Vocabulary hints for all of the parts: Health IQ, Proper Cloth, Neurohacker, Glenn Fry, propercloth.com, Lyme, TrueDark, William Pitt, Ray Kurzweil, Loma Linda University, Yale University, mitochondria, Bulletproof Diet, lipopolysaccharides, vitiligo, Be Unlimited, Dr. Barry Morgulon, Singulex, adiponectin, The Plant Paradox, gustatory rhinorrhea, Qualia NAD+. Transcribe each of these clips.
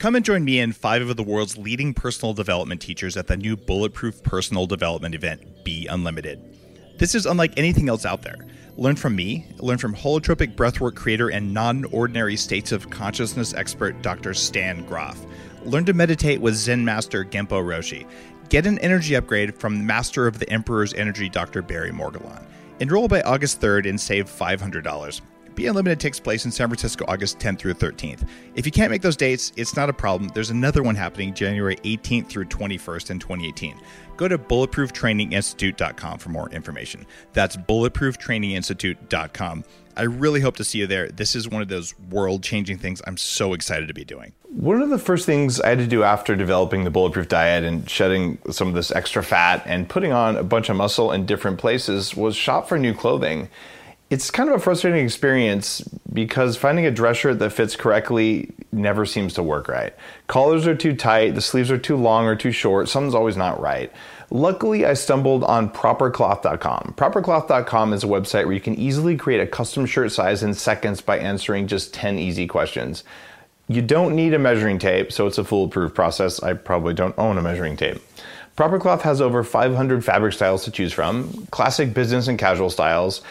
Come and join me and five of the world's leading personal development teachers at the new Bulletproof Personal Development event, Be Unlimited. This is unlike anything else out there. Learn from me, learn from holotropic breathwork creator and non-ordinary states of consciousness expert, Dr. Stan Grof. Learn to meditate with Zen master Genpo Roshi. Get an energy upgrade from the master of the Emperor's Energy, Dr. Barry Morgulon. Enroll by August 3rd and save $500. Be Unlimited takes place in San Francisco, August 10th through 13th. If you can't make those dates, it's not a problem. There's another one happening January 18th through 21st in 2018. Go to BulletproofTrainingInstitute.com for more information. That's BulletproofTrainingInstitute.com. I really hope to see you there. This is one of those world-changing things I'm so excited to be doing. One of the first things I had to do after developing the Bulletproof Diet and shedding some of this extra fat and putting on a bunch of muscle in different places was shop for new clothing. It's kind of a frustrating experience because finding a dress shirt that fits correctly never seems to work right. Collars are too tight, the sleeves are too long or too short, something's always not right. Luckily, I stumbled on propercloth.com. Propercloth.com is a website where you can easily create a custom shirt size in seconds by answering just 10 easy questions. You don't need a measuring tape, so it's a foolproof process. I probably don't own a measuring tape. Proper Cloth has over 500 fabric styles to choose from, classic business and casual styles.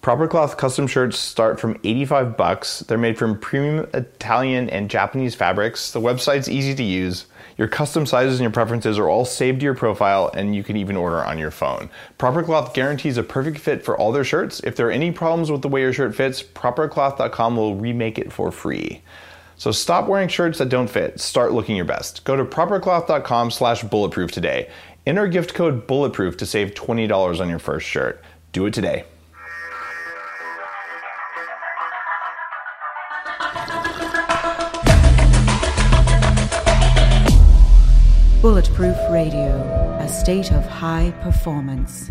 Proper Cloth custom shirts start from $85. They're made from premium Italian and Japanese fabrics. The website's easy to use. Your custom sizes and your preferences are all saved to your profile, and you can even order on your phone. Proper Cloth guarantees a perfect fit for all their shirts. If there are any problems with the way your shirt fits, propercloth.com will remake it for free. So stop wearing shirts that don't fit. Start looking your best. Go to propercloth.com/bulletproof today. Enter gift code bulletproof to save $20 on your first shirt. Do it today. Bulletproof Radio, a state of high performance.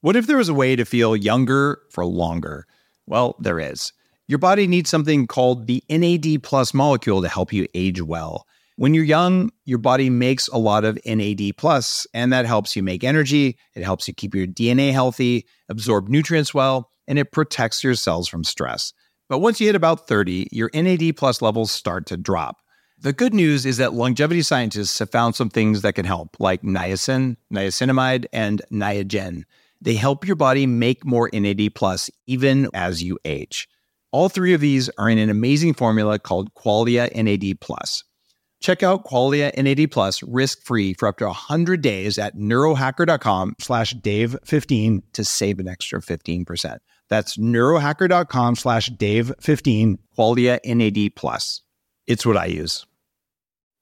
What if there was a way to feel younger for longer? Well, there is. Your body needs something called the NAD+ molecule to help you age well. When you're young, your body makes a lot of NAD+, and that helps you make energy, it helps you keep your DNA healthy, absorb nutrients well, and it protects your cells from stress. But once you hit about 30, your NAD+ levels start to drop. The good news is that longevity scientists have found some things that can help, like niacin, niacinamide, and Niagen. They help your body make more NAD+, even as you age. All three of these are in an amazing formula called Qualia NAD+. Check out Qualia NAD+, risk-free for up to 100 days at neurohacker.com/Dave15 to save an extra 15%. That's neurohacker.com/Dave15, Qualia NAD+. It's what I use.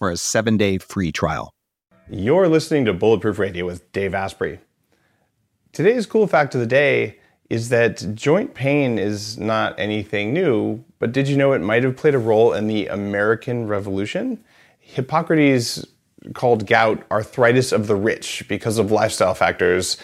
for a 7-day free trial. You're listening to Bulletproof Radio with Dave Asprey. Today's cool fact of the day is that joint pain is not anything new, but did you know it might have played a role in the American Revolution? Hippocrates called gout arthritis of the rich because of lifestyle factors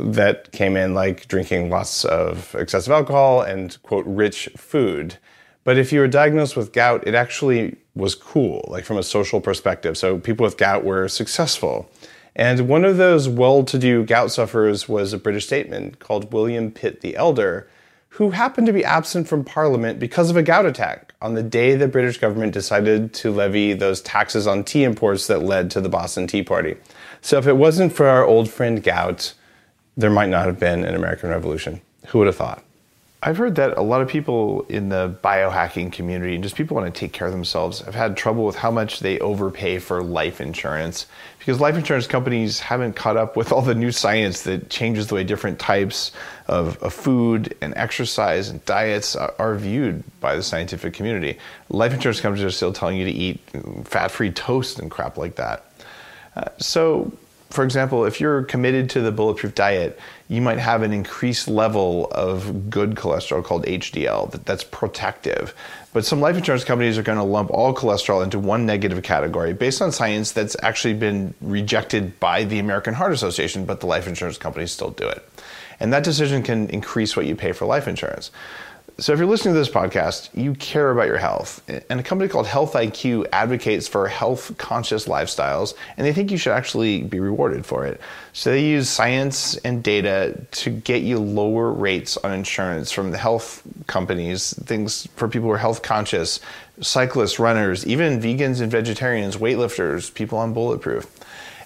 that came in, like drinking lots of excessive alcohol and, quote, rich food. But if you were diagnosed with gout, it actually was cool, like from a social perspective. So people with gout were successful. And one of those well-to-do gout sufferers was a British statesman called William Pitt the Elder, who happened to be absent from Parliament because of a gout attack on the day the British government decided to levy those taxes on tea imports that led to the Boston Tea Party. So if it wasn't for our old friend gout, there might not have been an American Revolution. Who would have thought? I've heard that a lot of people in the biohacking community and just people want to take care of themselves have had trouble with how much they overpay for life insurance, because life insurance companies haven't caught up with all the new science that changes the way different types of food and exercise and diets are viewed by the scientific community. Life insurance companies are still telling you to eat fat-free toast and crap like that. So, for example, if you're committed to the Bulletproof Diet, you might have an increased level of good cholesterol called HDL that's protective. But some life insurance companies are going to lump all cholesterol into one negative category based on science that's actually been rejected by the American Heart Association, but the life insurance companies still do it. And that decision can increase what you pay for life insurance. So if you're listening to this podcast, you care about your health. And a company called Health IQ advocates for health-conscious lifestyles, and they think you should actually be rewarded for it. So they use science and data to get you lower rates on insurance from the health companies, things for people who are health-conscious, cyclists, runners, even vegans and vegetarians, weightlifters, people on Bulletproof.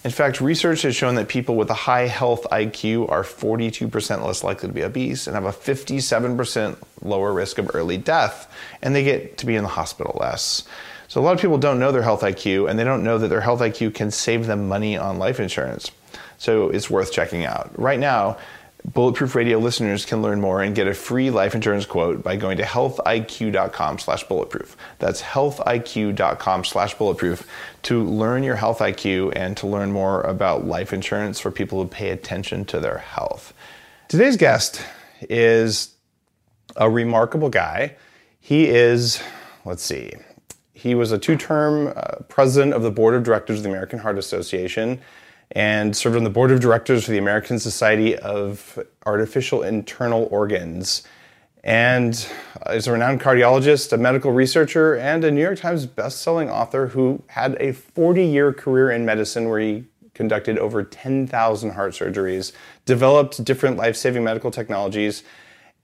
In fact, research has shown that people with a high health IQ are 42% less likely to be obese and have a 57% lower risk of early death, and they get to be in the hospital less. So a lot of people don't know their health IQ, and they don't know that their health IQ can save them money on life insurance. So it's worth checking out. Right now, Bulletproof Radio listeners can learn more and get a free life insurance quote by going to healthiq.com/bulletproof. That's healthiq.com/bulletproof to learn your health IQ and to learn more about life insurance for people who pay attention to their health. Today's guest is a remarkable guy. He is, he was a two-term president of the board of directors of the American Heart Association, and served on the board of directors for the American Society of Artificial Internal Organs, and is a renowned cardiologist, a medical researcher, and a New York Times best-selling author who had a 40-year career in medicine where he conducted over 10,000 heart surgeries, developed different life-saving medical technologies,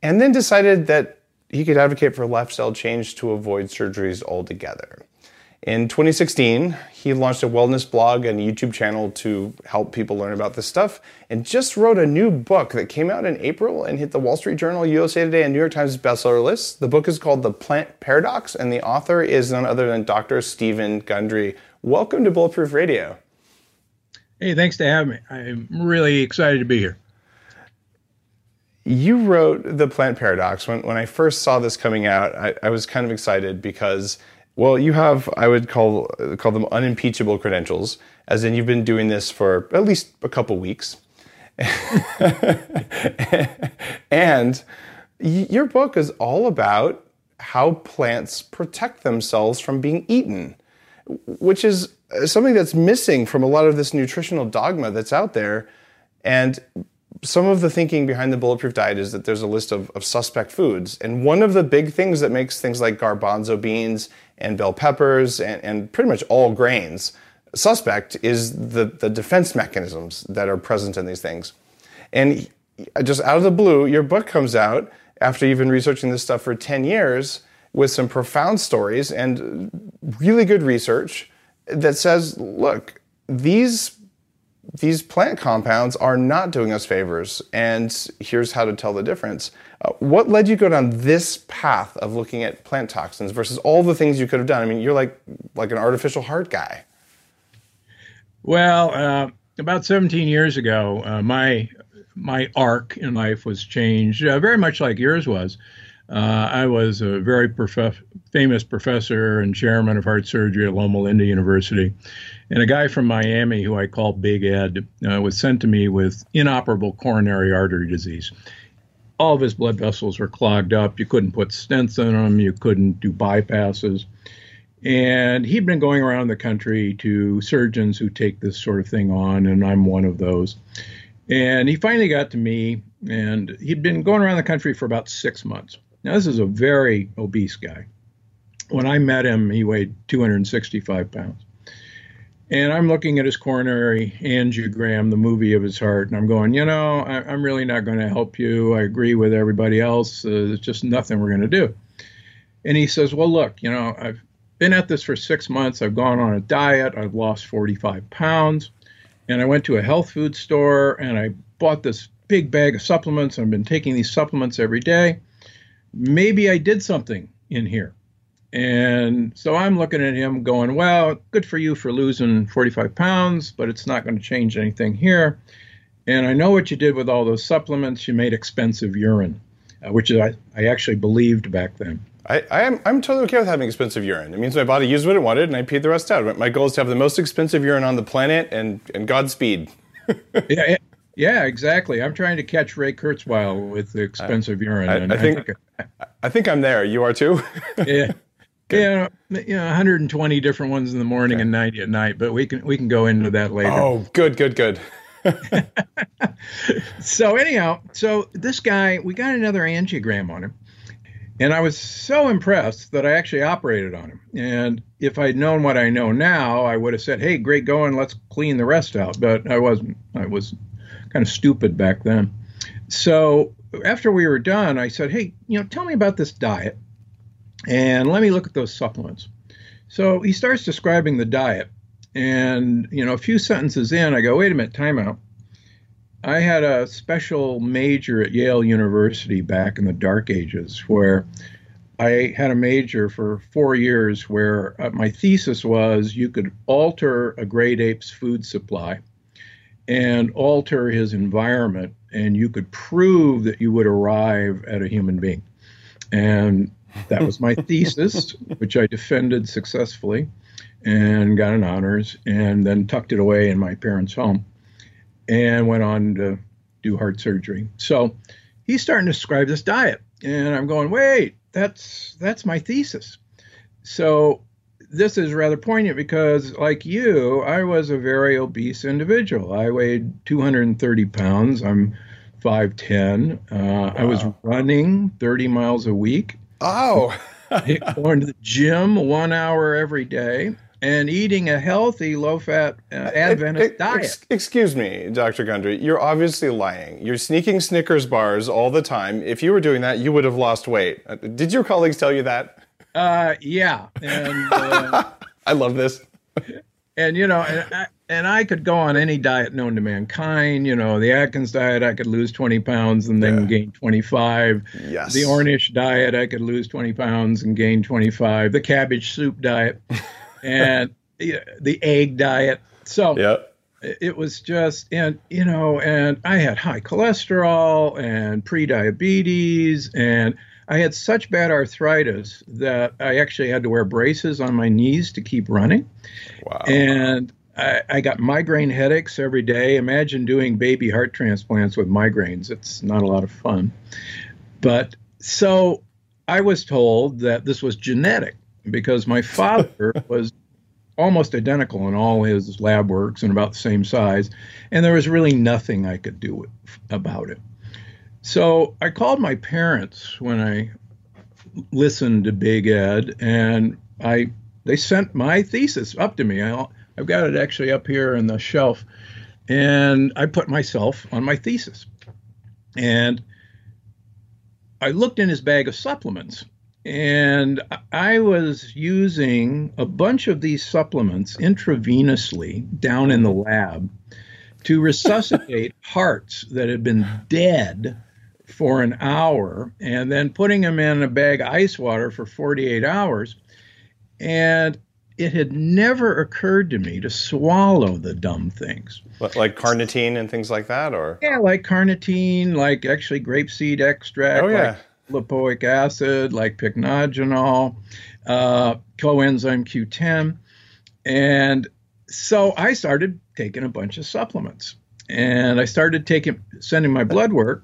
and then decided that he could advocate for lifestyle change to avoid surgeries altogether. In 2016, he launched a wellness blog and YouTube channel to help people learn about this stuff, and just wrote a new book that came out in April and hit the Wall Street Journal, USA Today, and New York Times bestseller lists. The book is called The Plant Paradox, and the author is none other than Dr. Steven Gundry. Welcome to Bulletproof Radio. Hey, thanks to have me. I'm really excited to be here. You wrote The Plant Paradox. When I first saw this coming out, I was kind of excited because... well, you have, I would call them unimpeachable credentials, as in you've been doing this for at least a couple weeks. And your book is all about how plants protect themselves from being eaten, which is something that's missing from a lot of this nutritional dogma that's out there. And some of the thinking behind the Bulletproof Diet is that there's a list of suspect foods. And one of the big things that makes things like garbanzo beans and bell peppers and pretty much all grains suspect is the defense mechanisms that are present in these things. And just out of the blue, your book comes out after you've been researching this stuff for 10 years with some profound stories and really good research that says, look, these plant compounds are not doing us favors, and here's how to tell the difference. What led you to go down this path of looking at plant toxins versus all the things you could have done? I mean, you're like an artificial heart guy. Well, about 17 years ago, my arc in life was changed, very much like yours was. I was a very famous professor and chairman of heart surgery at Loma Linda University. And a guy from Miami, who I call Big Ed, was sent to me with inoperable coronary artery disease. All of his blood vessels were clogged up. You couldn't put stents in them. You couldn't do bypasses. And he'd been going around the country to surgeons who take this sort of thing on, and I'm one of those. And he finally got to me, and he'd been going around the country for about 6 months. Now, this is a very obese guy. When I met him, he weighed 265 pounds. And I'm looking at his coronary angiogram, the movie of his heart, and I'm going, you know, I'm really not going to help you. I agree with everybody else. There's just nothing we're going to do. And he says, well, look, you know, I've been at this for 6 months. I've gone on a diet. I've lost 45 pounds. And I went to a health food store, and I bought this big bag of supplements. I've been taking these supplements every day. maybe I did something in here. And so I'm looking at him going, well, good for you for losing 45 pounds, but it's not going to change anything here. And I know what you did with all those supplements. You made expensive urine, which I actually believed back then. I'm totally okay with having expensive urine. It means my body used what it wanted, and I peed the rest out. My goal is to have the most expensive urine on the planet, and Godspeed. Yeah, exactly. I'm trying to catch Ray Kurzweil with the expensive urine. I think I'm there. You are too? Yeah. Yeah, you know, 120 different ones in the morning and 90 at night, but we can go into that later. Oh, good. So anyhow, so this guy, we got another angiogram on him, and I was so impressed that I actually operated on him. And if I'd known what I know now, I would have said, hey, great going, let's clean the rest out. But I wasn't. I was kind of stupid back then. So after we were done, I said, hey, you know, tell me about this diet. And let me look at those supplements. So he starts describing the diet. And, you know, a few sentences in, I go, wait a minute, time out. I had a special major at Yale University back in the dark ages where I had a major for 4 years where my thesis was you could alter a great ape's food supply and alter his environment, and you could prove that you would arrive at a human being. And that was my thesis, which I defended successfully and got an honors, and then tucked it away in my parents' home and went on to do heart surgery. So he's starting to describe this diet, and I'm going, wait, that's my thesis. So this is rather poignant because, like you, I was a very obese individual. I weighed 230 pounds. I'm 5'10". Wow. I was running 30 miles a week. Oh, going to the gym 1 hour every day and eating a healthy, low-fat Adventist diet. Excuse me, Dr. Gundry, you're obviously lying. You're sneaking Snickers bars all the time. If you were doing that, you would have lost weight. Did your colleagues tell you that? Yeah. And, I love this. And, you know, and I could go on any diet known to mankind. You know, the Atkins diet, I could lose 20 pounds and then gain 25. Yes. The Ornish diet, I could lose 20 pounds and gain 25. The cabbage soup diet and the egg diet. So it was just, and, you know, and I had high cholesterol and prediabetes, and I had such bad arthritis that I actually had to wear braces on my knees to keep running. Wow. And I got migraine headaches every day. Imagine doing baby heart transplants with migraines. It's not a lot of fun. But so I was told that this was genetic because my father was almost identical in all his lab works and about the same size. And there was really nothing I could do about it. So I called my parents when I listened to Big Ed, and they sent my thesis up to me. I've got it actually up here on the shelf, and I put myself on my thesis. And I looked in his bag of supplements, and I was using a bunch of these supplements intravenously down in the lab to resuscitate hearts that had been dead for an hour, and then putting them in a bag of ice water for 48 hours. And it had never occurred to me to swallow the dumb things. Like carnitine and things like that? Or yeah, like carnitine, like actually grapeseed extract, like lipoic acid, like pycnogenol, coenzyme Q10. And so I started taking a bunch of supplements. And I started sending my blood work.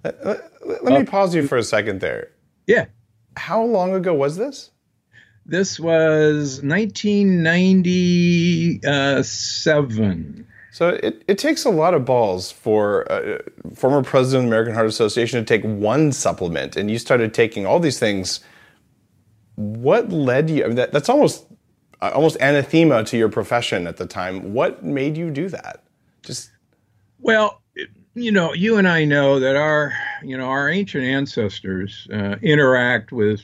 Let me pause you for a second there. Yeah. How long ago was this? This was 1997. So it takes a lot of balls for a former president of the American Heart Association to take one supplement, and you started taking all these things. What led you? I mean, that's almost anathema to your profession at the time. What made you do that? Well, you know, you and I know that our ancient ancestors interact with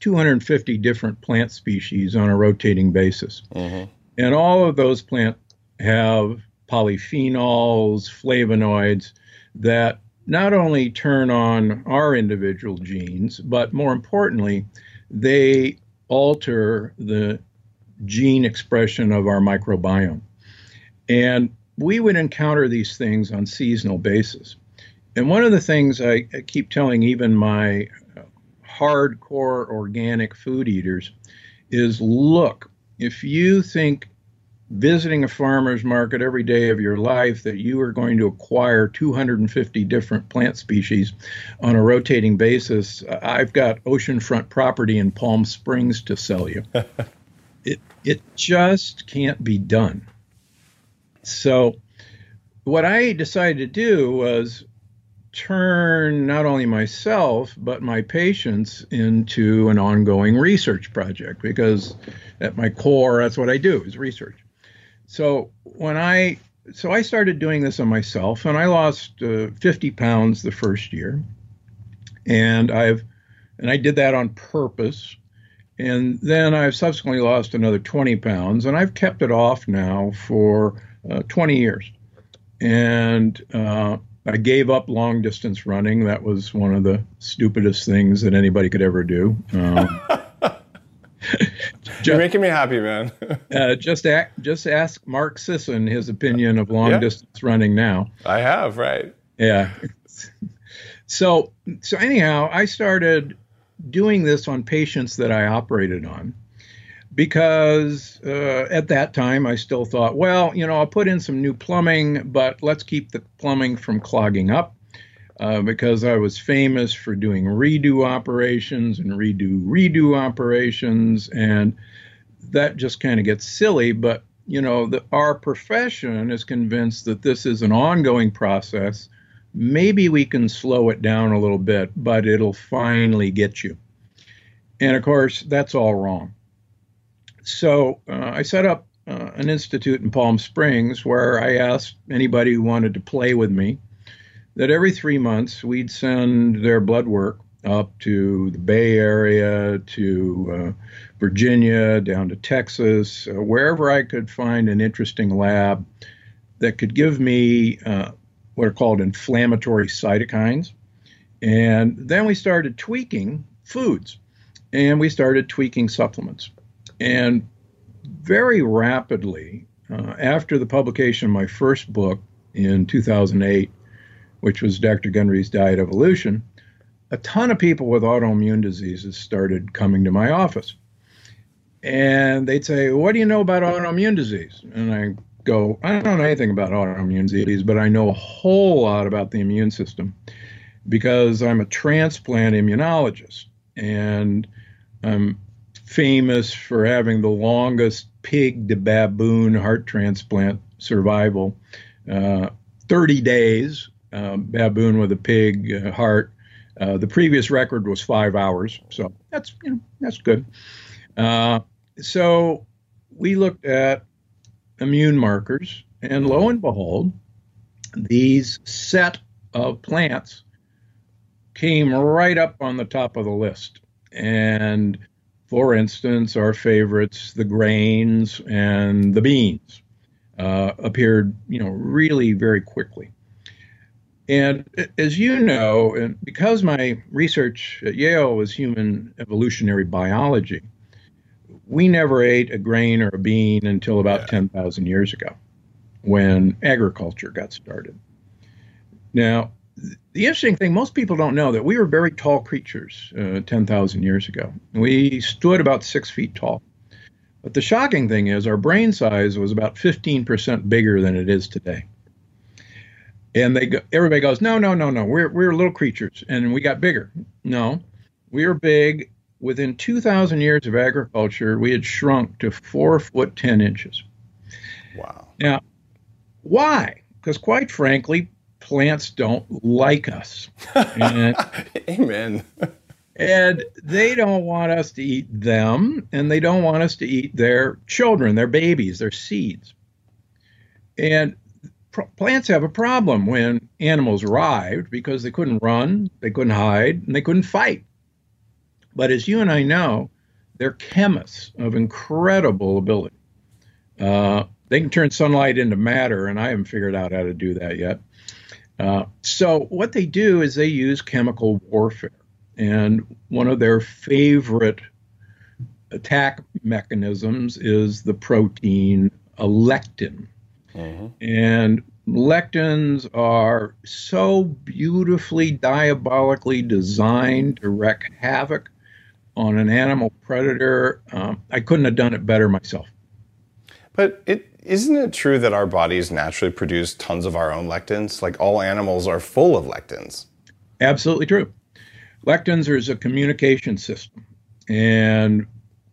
250 different plant species on a rotating basis. Mm-hmm. And all of those plants have polyphenols, flavonoids that not only turn on our individual genes, but more importantly, they alter the gene expression of our microbiome. And we would encounter these things on a seasonal basis. And one of the things I keep telling even my hardcore organic food eaters is, look, if you think visiting a farmer's market every day of your life that you are going to acquire 250 different plant species on a rotating basis, I've got oceanfront property in Palm Springs to sell you. It just can't be done. So what I decided to do was turn not only myself, but my patients into an ongoing research project, because at my core, that's what I do, is research. So I started doing this on myself, and I lost 50 pounds the first year, and I did that on purpose. And then I've subsequently lost another 20 pounds, and I've kept it off now for 20 years. And I gave up long distance running. That was one of the stupidest things that anybody could ever do. You're making me happy, man. Just ask Mark Sisson his opinion of long distance running now. I have, right? Yeah. So anyhow, I started doing this on patients that I operated on, because at that time I still thought, well, you know, I'll put in some new plumbing, but let's keep the plumbing from clogging up, because I was famous for doing redo operations, and that just kind of gets silly. But, you know, our profession is convinced that this is an ongoing process. Maybe we can slow it down a little bit, but it'll finally get you. And of course, that's all wrong. So I set up an institute in Palm Springs where I asked anybody who wanted to play with me that every 3 months we'd send their blood work up to the Bay Area, to Virginia, down to Texas, wherever I could find an interesting lab that could give me what are called inflammatory cytokines. And then we started tweaking foods, and we started tweaking supplements. And very rapidly, after the publication of my first book in 2008, which was Dr. Gundry's Diet Evolution, a ton of people with autoimmune diseases started coming to my office. And they'd say, what do you know about autoimmune disease? And I go, I don't know anything about autoimmune disease, but I know a whole lot about the immune system because I'm a transplant immunologist, and I'm famous for having the longest pig to baboon heart transplant survival, 30 days, baboon with a pig heart. The previous record was 5 hours, so that's, you know, that's good. So we looked at immune markers, and lo and behold, these set of plants came right up on the top of the list. And for instance, our favorites, the grains and the beans, appeared, you know, really very quickly. And as you know, and because my research at Yale was human evolutionary biology, we never ate a grain or a bean until about 10,000 years ago, when agriculture got started. Now, the interesting thing, most people don't know that we were very tall creatures 10,000 years ago. We stood about 6 feet tall. But the shocking thing is our brain size was about 15% bigger than it is today. And everybody goes, no, we're little creatures, and we got bigger. No, we were big. Within 2,000 years of agriculture, we had shrunk to 4 foot 10 inches. Wow. Now, why? Because quite frankly, plants don't like us. And, amen. And they don't want us to eat them, and they don't want us to eat their children, their babies, their seeds. And plants have a problem when animals arrived because they couldn't run, they couldn't hide, and they couldn't fight. But as you and I know, they're chemists of incredible ability. They can turn sunlight into matter, and I haven't figured out how to do that yet. So what they do is they use chemical warfare. And one of their favorite attack mechanisms is the protein lectin. Mm-hmm. And lectins are so beautifully, diabolically designed to wreak havoc on an animal predator. I couldn't have done it better myself. But isn't it true that our bodies naturally produce tons of our own lectins? Like all animals are full of lectins. Absolutely true. Lectins is a communication system, and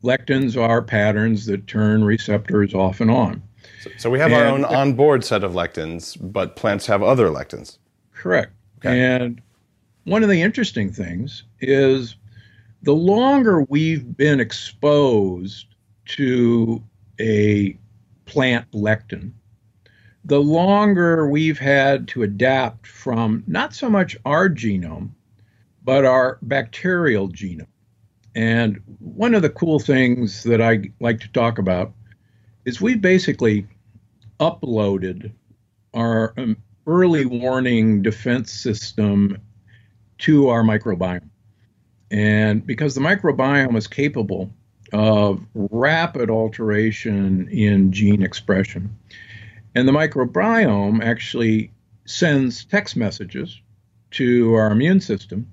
lectins are patterns that turn receptors off and on. So we have our own onboard set of lectins, but plants have other lectins. Correct. Okay. And one of the interesting things is the longer we've been exposed to a plant lectin, the longer we've had to adapt from not so much our genome, but our bacterial genome. And one of the cool things that I like to talk about is we basically uploaded our early warning defense system to our microbiome. And because the microbiome is capable of rapid alteration in gene expression, and the microbiome actually sends text messages to our immune system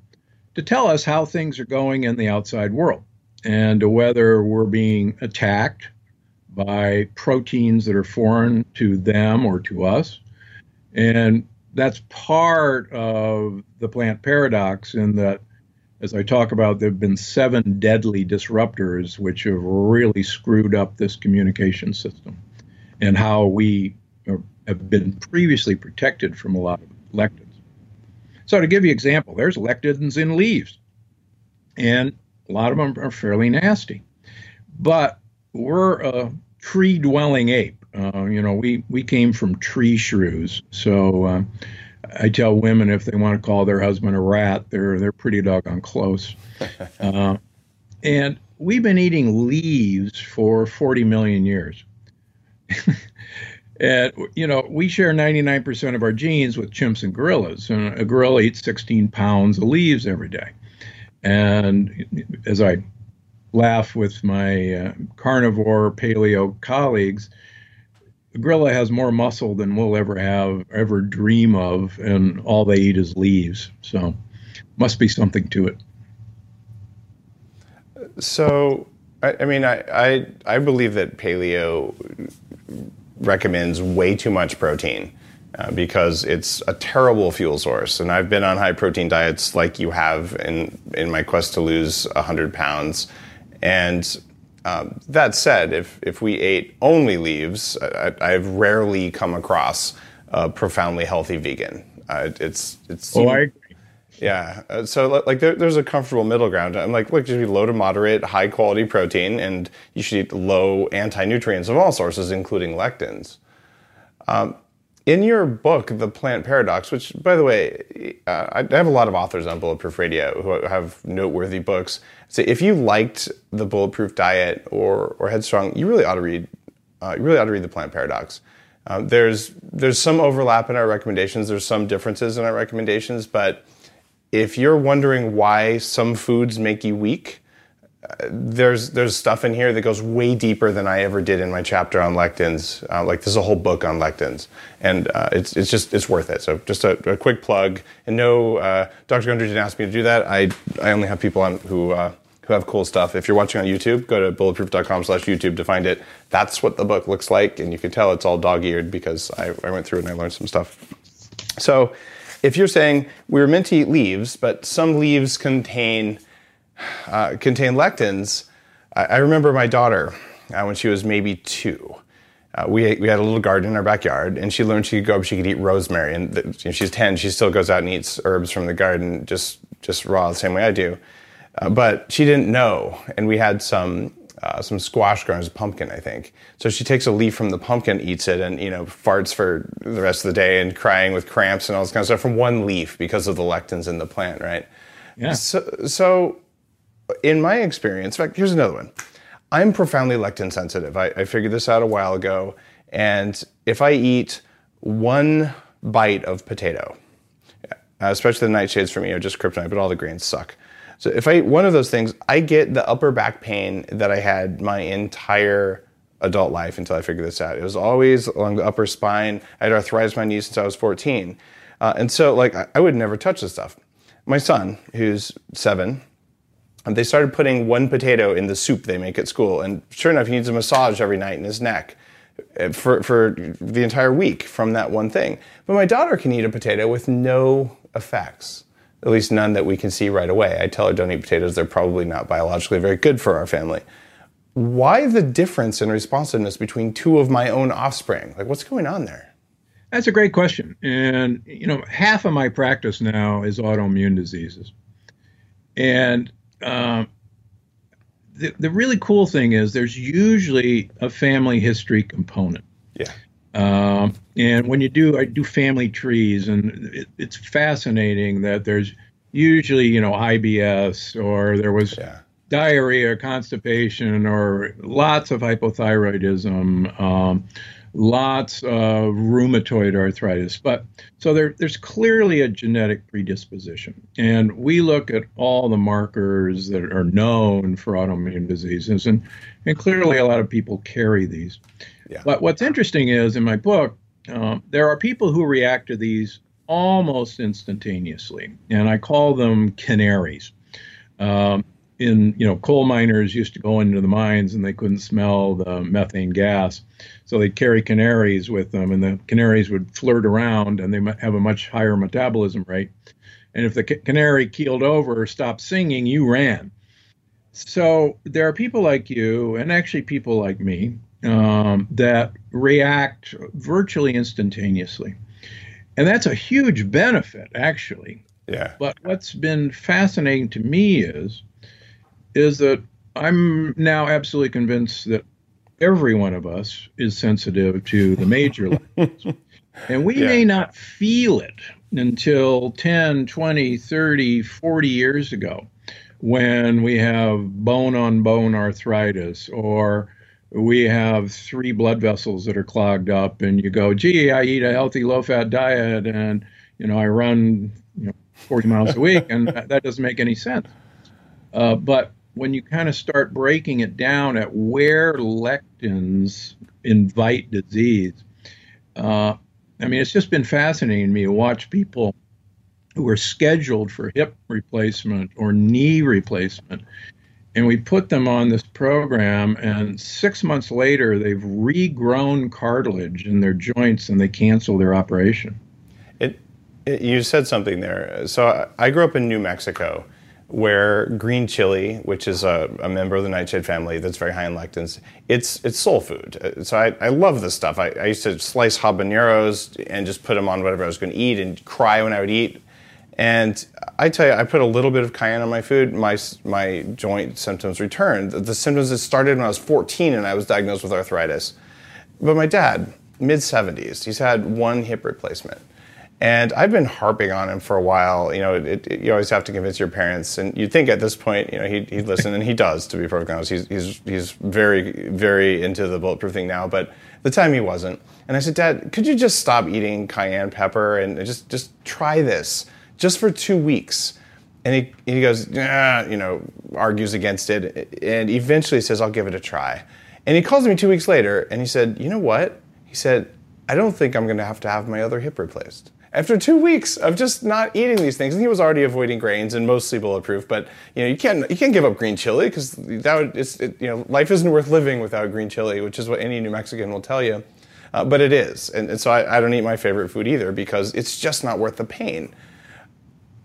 to tell us how things are going in the outside world and whether we're being attacked by proteins that are foreign to them or to us. And that's part of the plant paradox in that, as I talk about, there have been 7 deadly disruptors which have really screwed up this communication system and how we have been previously protected from a lot of lectins. So to give you an example, there's lectins in leaves, and a lot of them are fairly nasty. But we're a tree-dwelling ape. We came from tree shrews. So I tell women if they want to call their husband a rat, they're pretty doggone close. And we've been eating leaves for 40 million years. And, we share 99% of our genes with chimps and gorillas. And a gorilla eats 16 pounds of leaves every day. And as I laugh with my carnivore paleo colleagues, the gorilla has more muscle than we'll ever dream of, and all they eat is leaves. So must be something to it. So, I believe that paleo recommends way too much protein because it's a terrible fuel source. And I've been on high protein diets like you have in my quest to lose 100 pounds. And that said, if we ate only leaves, I've rarely come across a profoundly healthy vegan. It's I agree. Yeah. So like there's a comfortable middle ground. I'm like, look, just be low to moderate, high quality protein, and you should eat low anti-nutrients of all sources, including lectins. In your book, The Plant Paradox, which, by the way, I have a lot of authors on Bulletproof Radio who have noteworthy books. So if you liked the Bulletproof Diet or Headstrong, you really ought to read The Plant Paradox. There's some overlap in our recommendations. There's some differences in our recommendations, but if you're wondering why some foods make you weak, there's stuff in here that goes way deeper than I ever did in my chapter on lectins. There's a whole book on lectins, and it's worth it. So just a quick plug. And no, Dr. Gundry didn't ask me to do that. I only have people on who have cool stuff. If you're watching on YouTube, go to bulletproof.com/YouTube to find it. That's what the book looks like, and you can tell it's all dog-eared because I went through it and I learned some stuff. So if you're saying we were meant to eat leaves, but some leaves contain lectins. I remember my daughter when she was maybe 2. We had a little garden in our backyard, and she learned she could go up, she could eat rosemary. And she's 10, she still goes out and eats herbs from the garden, just raw, the same way I do. But she didn't know, and we had some squash growing as a pumpkin, I think. So she takes a leaf from the pumpkin, eats it, and farts for the rest of the day and crying with cramps and all this kind of stuff from one leaf because of the lectins in the plant, right? Yeah. So in my experience, in fact, here's another one. I'm profoundly lectin sensitive. I figured this out a while ago. And if I eat one bite of potato, especially the nightshades for me are just kryptonite, but all the greens suck. So if I eat one of those things, I get the upper back pain that I had my entire adult life until I figured this out. It was always along the upper spine. I had arthritis in my knees since I was 14. And so like I would never touch this stuff. My son, who's 7, they started putting one potato in the soup they make at school. And sure enough, he needs a massage every night in his neck for the entire week from that one thing. But my daughter can eat a potato with no effects, at least none that we can see right away. I tell her don't eat potatoes. They're probably not biologically very good for our family. Why the difference in responsiveness between two of my own offspring? Like, what's going on there? That's a great question. And, you know, half of my practice now is autoimmune diseases. And the really cool thing is there's usually a family history component. Yeah. And when you do, I do family trees, and it's fascinating that there's usually, you know, IBS, or there was... Yeah. Diarrhea, constipation, or lots of hypothyroidism, lots of rheumatoid arthritis. But so there's clearly a genetic predisposition. And we look at all the markers that are known for autoimmune diseases, and clearly a lot of people carry these. Yeah. But what's interesting is in my book, there are people who react to these almost instantaneously, and I call them canaries. Coal miners used to go into the mines and they couldn't smell the methane gas. So they'd carry canaries with them, and the canaries would flirt around, and they might have a much higher metabolism rate. And if the canary keeled over or stopped singing, you ran. So there are people like you, and actually people like me, that react virtually instantaneously. And that's a huge benefit, actually. Yeah. But what's been fascinating to me is that I'm now absolutely convinced that every one of us is sensitive to the major levels. And we may not feel it until 10, 20, 30, 40 years ago, when we have bone-on-bone arthritis, or we have 3 blood vessels that are clogged up, and you go, gee, I eat a healthy low-fat diet, and I run 40 miles a week, and that doesn't make any sense. But when you kind of start breaking it down at where lectins invite disease, it's just been fascinating to me to watch people who are scheduled for hip replacement or knee replacement, and we put them on this program, and 6 months later, they've regrown cartilage in their joints, and they cancel their operation. You said something there. So I grew up in New Mexico, where green chili, which is a member of the nightshade family that's very high in lectins, it's soul food. So I love this stuff. I used to slice habaneros and just put them on whatever I was going to eat and cry when I would eat. And I tell you, I put a little bit of cayenne on my food, my joint symptoms returned. The symptoms that started when I was 14 and I was diagnosed with arthritis. But my dad, mid-70s, he's had 1 hip replacement. And I've been harping on him for a while. You always have to convince your parents, and you'd think at this point, he'd listen, and he does. To be perfectly honest, he's very, very into the bulletproof thing now, but at the time he wasn't. And I said, Dad, could you just stop eating cayenne pepper and just try this just for 2 weeks? And he goes, argues against it, and eventually says, I'll give it a try. And he calls me 2 weeks later, and he said, you know what? He said, I don't think I'm going to have my other hip replaced. After 2 weeks of just not eating these things, and he was already avoiding grains and mostly bulletproof, but you can't give up green chili, because life isn't worth living without green chili, which is what any New Mexican will tell you, but it is, and so I don't eat my favorite food either, because it's just not worth the pain.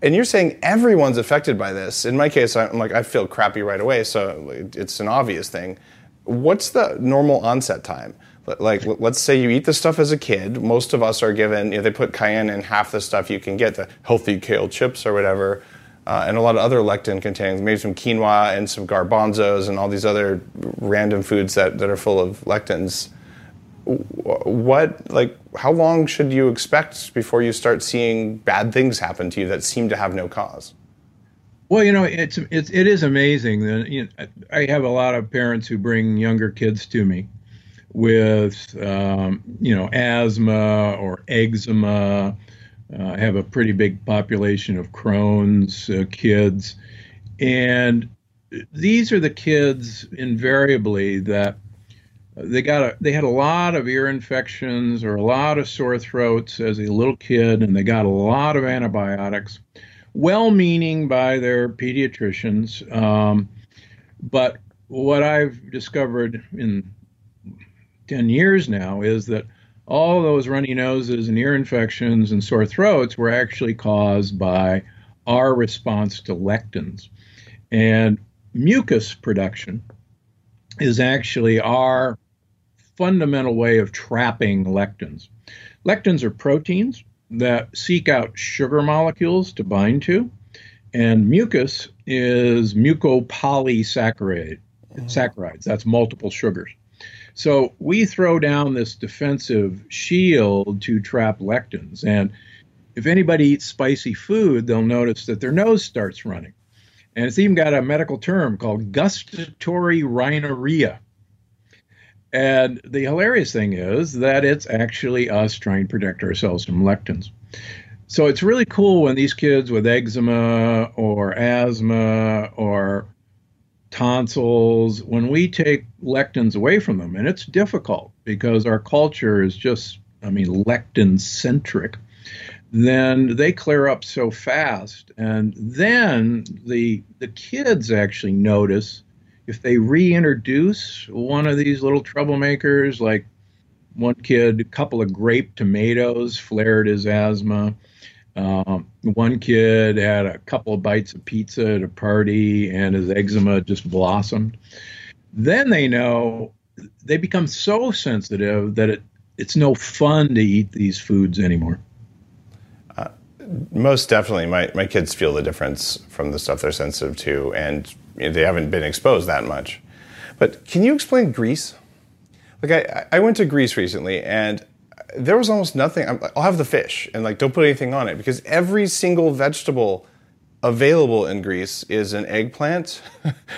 And you're saying everyone's affected by this. In my case, I'm like, I feel crappy right away, so it's an obvious thing. What's the normal onset time? Like, let's say you eat this stuff as a kid. Most of us are given, they put cayenne in half the stuff you can get, the healthy kale chips or whatever, and a lot of other lectin-containing, maybe some quinoa and some garbanzos and all these other random foods that are full of lectins. How long should you expect before you start seeing bad things happen to you that seem to have no cause? Well, it is amazing. I have a lot of parents who bring younger kids to me with asthma or eczema I have a pretty big population of Crohn's kids, and these are the kids invariably that they had a lot of ear infections or a lot of sore throats as a little kid, and they got a lot of antibiotics, well-meaning by their pediatricians. But what I've discovered in 10 years now is that all those runny noses and ear infections and sore throats were actually caused by our response to lectins. And mucus production is actually our fundamental way of trapping lectins. Lectins are proteins that seek out sugar molecules to bind to, and mucus is mucopolysaccharides. That's multiple sugars. So we throw down this defensive shield to trap lectins. And if anybody eats spicy food, they'll notice that their nose starts running. And it's even got a medical term called gustatory rhinorrhea. And the hilarious thing is that it's actually us trying to protect ourselves from lectins. So it's really cool when these kids with eczema or asthma or tonsils, when we take lectins away from them, and it's difficult because our culture is just, lectin-centric, then they clear up so fast. And then the kids actually notice if they reintroduce one of these little troublemakers, like one kid, a couple of grape tomatoes flared his asthma. One kid had a couple of bites of pizza at a party and his eczema just blossomed. Then they know they become so sensitive that it's no fun to eat these foods anymore. Most definitely. My kids feel the difference from the stuff they're sensitive to, and they haven't been exposed that much. But can you explain Greece? Like I went to Greece recently, and there was almost nothing. I'll have the fish, and don't put anything on it, because every single vegetable available in Greece is an eggplant,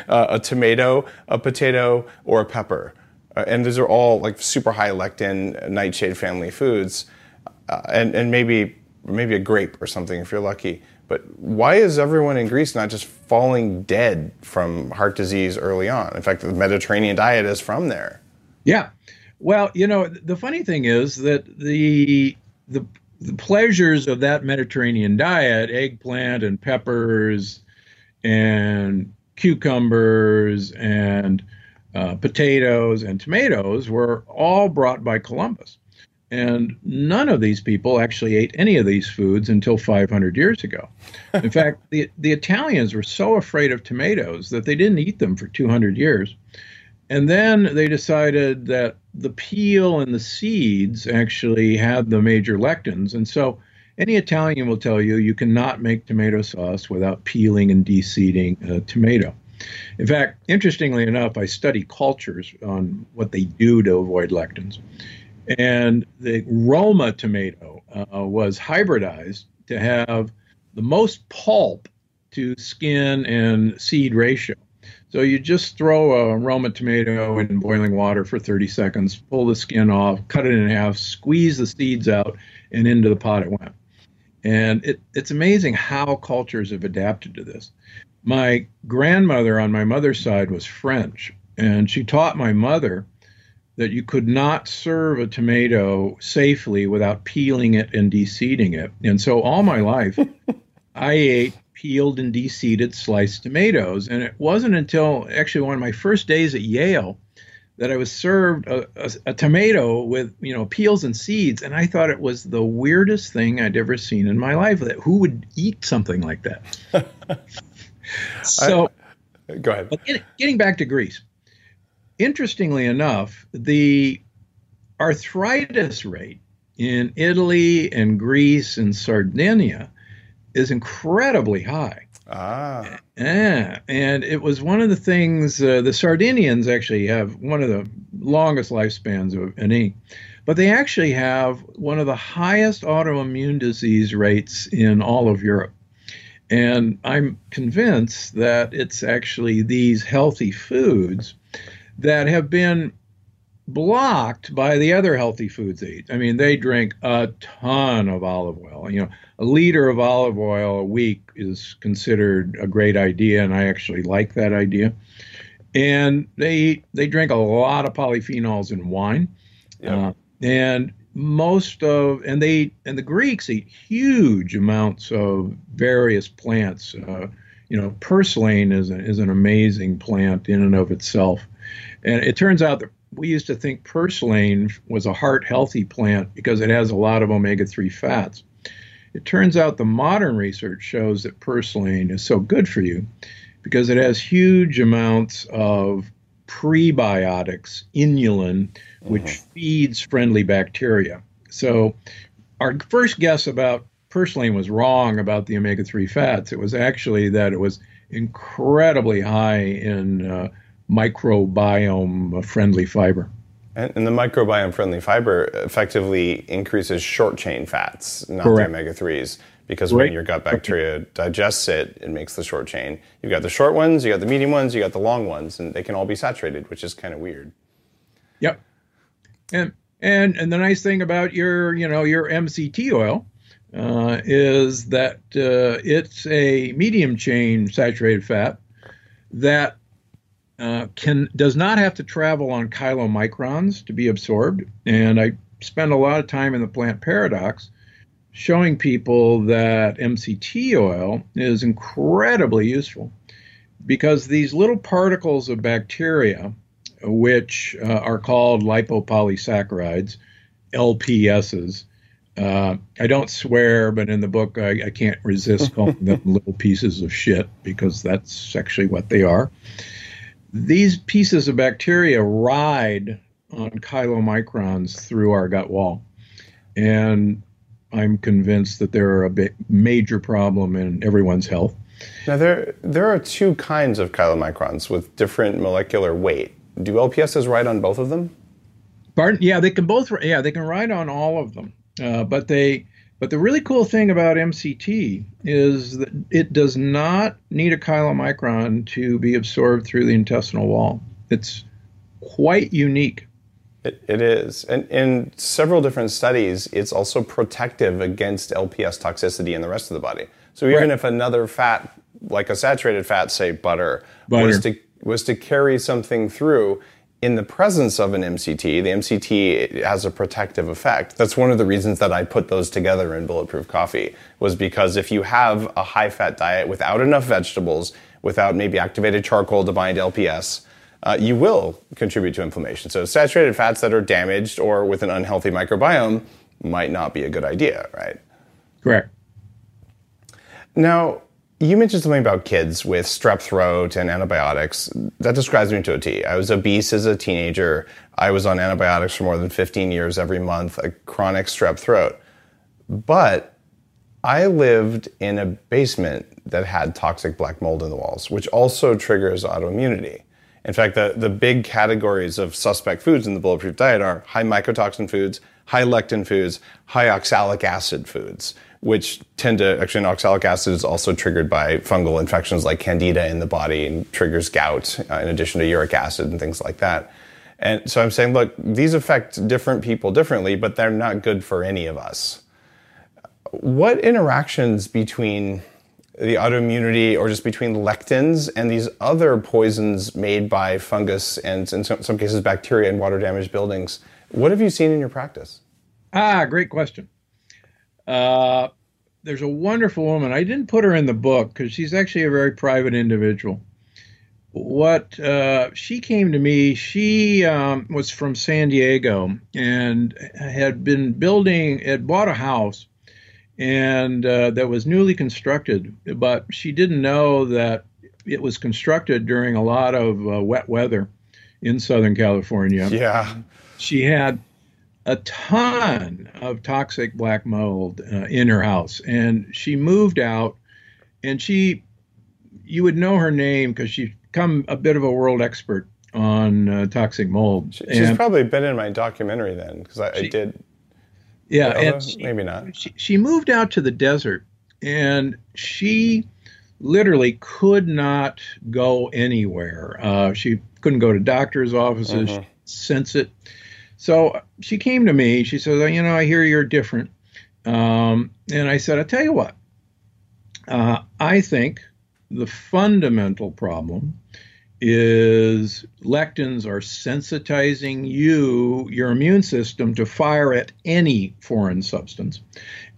a tomato, a potato, or a pepper. And those are all super high lectin, nightshade family foods, and maybe a grape or something if you're lucky. But why is everyone in Greece not just falling dead from heart disease early on? In fact, the Mediterranean diet is from there. Yeah. Well, the funny thing is that the pleasures of that Mediterranean diet, eggplant and peppers and cucumbers and potatoes and tomatoes, were all brought by Columbus. And none of these people actually ate any of these foods until 500 years ago. In fact, the Italians were so afraid of tomatoes that they didn't eat them for 200 years. And then they decided that the peel and the seeds actually had the major lectins. And so any Italian will tell you, you cannot make tomato sauce without peeling and de-seeding a tomato. In fact, interestingly enough, I study cultures on what they do to avoid lectins. And the Roma tomato was hybridized to have the most pulp to skin and seed ratio. So you just throw a Roma tomato in boiling water for 30 seconds, pull the skin off, cut it in half, squeeze the seeds out, and into the pot it went. And it's amazing how cultures have adapted to this. My grandmother on my mother's side was French, and she taught my mother that you could not serve a tomato safely without peeling it and de-seeding it. And so all my life, I ate peeled and de-seeded sliced tomatoes. And it wasn't until actually one of my first days at Yale that I was served a tomato with, peels and seeds. And I thought it was the weirdest thing I'd ever seen in my life, that who would eat something like that? So go ahead. Getting back to Greece, interestingly enough, the arthritis rate in Italy and Greece and Sardinia is incredibly high. Ah. Yeah. And it was one of the things, the Sardinians actually have one of the longest lifespans of any, but they actually have one of the highest autoimmune disease rates in all of Europe. And I'm convinced that it's actually these healthy foods that have been blocked by the other healthy foods they eat. I mean, they drink a ton of olive oil. You know, a liter of olive oil a week is considered a great idea, and I actually like that idea. And they drink a lot of polyphenols in wine. Yeah. And the Greeks eat huge amounts of various plants. You know, purslane is an amazing plant in and of itself. And it turns out that we used to think purslane was a heart-healthy plant because it has a lot of omega-3 fats. It turns out the modern research shows that purslane is so good for you because it has huge amounts of prebiotics, inulin, which feeds friendly bacteria. So our first guess about purslane was wrong about the omega-3 fats. It was actually that it was incredibly high in microbiome-friendly fiber. And the microbiome-friendly fiber effectively increases short-chain fats, not the omega-3s, because when your gut bacteria digests it, it makes the short chain. You've got the short ones, you got the medium ones, you got the long ones, and they can all be saturated, which is kind of weird. Yep. And the nice thing about your MCT oil is that it's a medium chain saturated fat that does not have to travel on chylomicrons to be absorbed. And I spend a lot of time in the Plant Paradox showing people that MCT oil is incredibly useful because these little particles of bacteria, which are called lipopolysaccharides, LPSs, I don't swear, but in the book, I can't resist calling them little pieces of shit because that's actually what they are. These pieces of bacteria ride on chylomicrons through our gut wall. And I'm convinced that they're a major problem in everyone's health. Now, there are two kinds of chylomicrons with different molecular weight. Do LPSs ride on both of them? Pardon? Yeah, they can both. Yeah, they can ride on all of them. But the really cool thing about MCT is that it does not need a chylomicron to be absorbed through the intestinal wall. It's quite unique. It is. And in several different studies, it's also protective against LPS toxicity in the rest of the body. So even if another fat, like a saturated fat, say butter. Was to carry something through in the presence of an MCT, the MCT has a protective effect. That's one of the reasons that I put those together in Bulletproof Coffee, was because if you have a high-fat diet without enough vegetables, without maybe activated charcoal to bind LPS, you will contribute to inflammation. So saturated fats that are damaged or with an unhealthy microbiome might not be a good idea, right? Correct. Now, you mentioned something about kids with strep throat and antibiotics. That describes me to a T. I was obese as a teenager. I was on antibiotics for more than 15 years every month, a chronic strep throat. But I lived in a basement that had toxic black mold in the walls, which also triggers autoimmunity. In fact, the big categories of suspect foods in the Bulletproof Diet are high mycotoxin foods, high lectin foods, high oxalic acid foods, which oxalic acid is also triggered by fungal infections like candida in the body and triggers gout, in addition to uric acid and things like that. And so I'm saying, look, these affect different people differently, but they're not good for any of us. What interactions between the autoimmunity or just between lectins and these other poisons made by fungus and in some cases bacteria in water-damaged buildings, what have you seen in your practice? Great question. There's a wonderful woman. I didn't put her in the book because she's actually a very private individual. She came to me, she was from San Diego and had bought a house and that was newly constructed, but she didn't know that it was constructed during a lot of wet weather in Southern California. Yeah. She had a ton of toxic black mold in her house. And she moved out, and you would know her name because she's become a bit of a world expert on toxic mold. She's probably been in my documentary then, because I did. Yeah. Maybe not. She moved out to the desert, and she literally could not go anywhere. She couldn't go to doctor's offices. sense it. So she came to me. She says, you know, I hear you're different. And I said, I'll tell you what. I think the fundamental problem is lectins are sensitizing your immune system, to fire at any foreign substance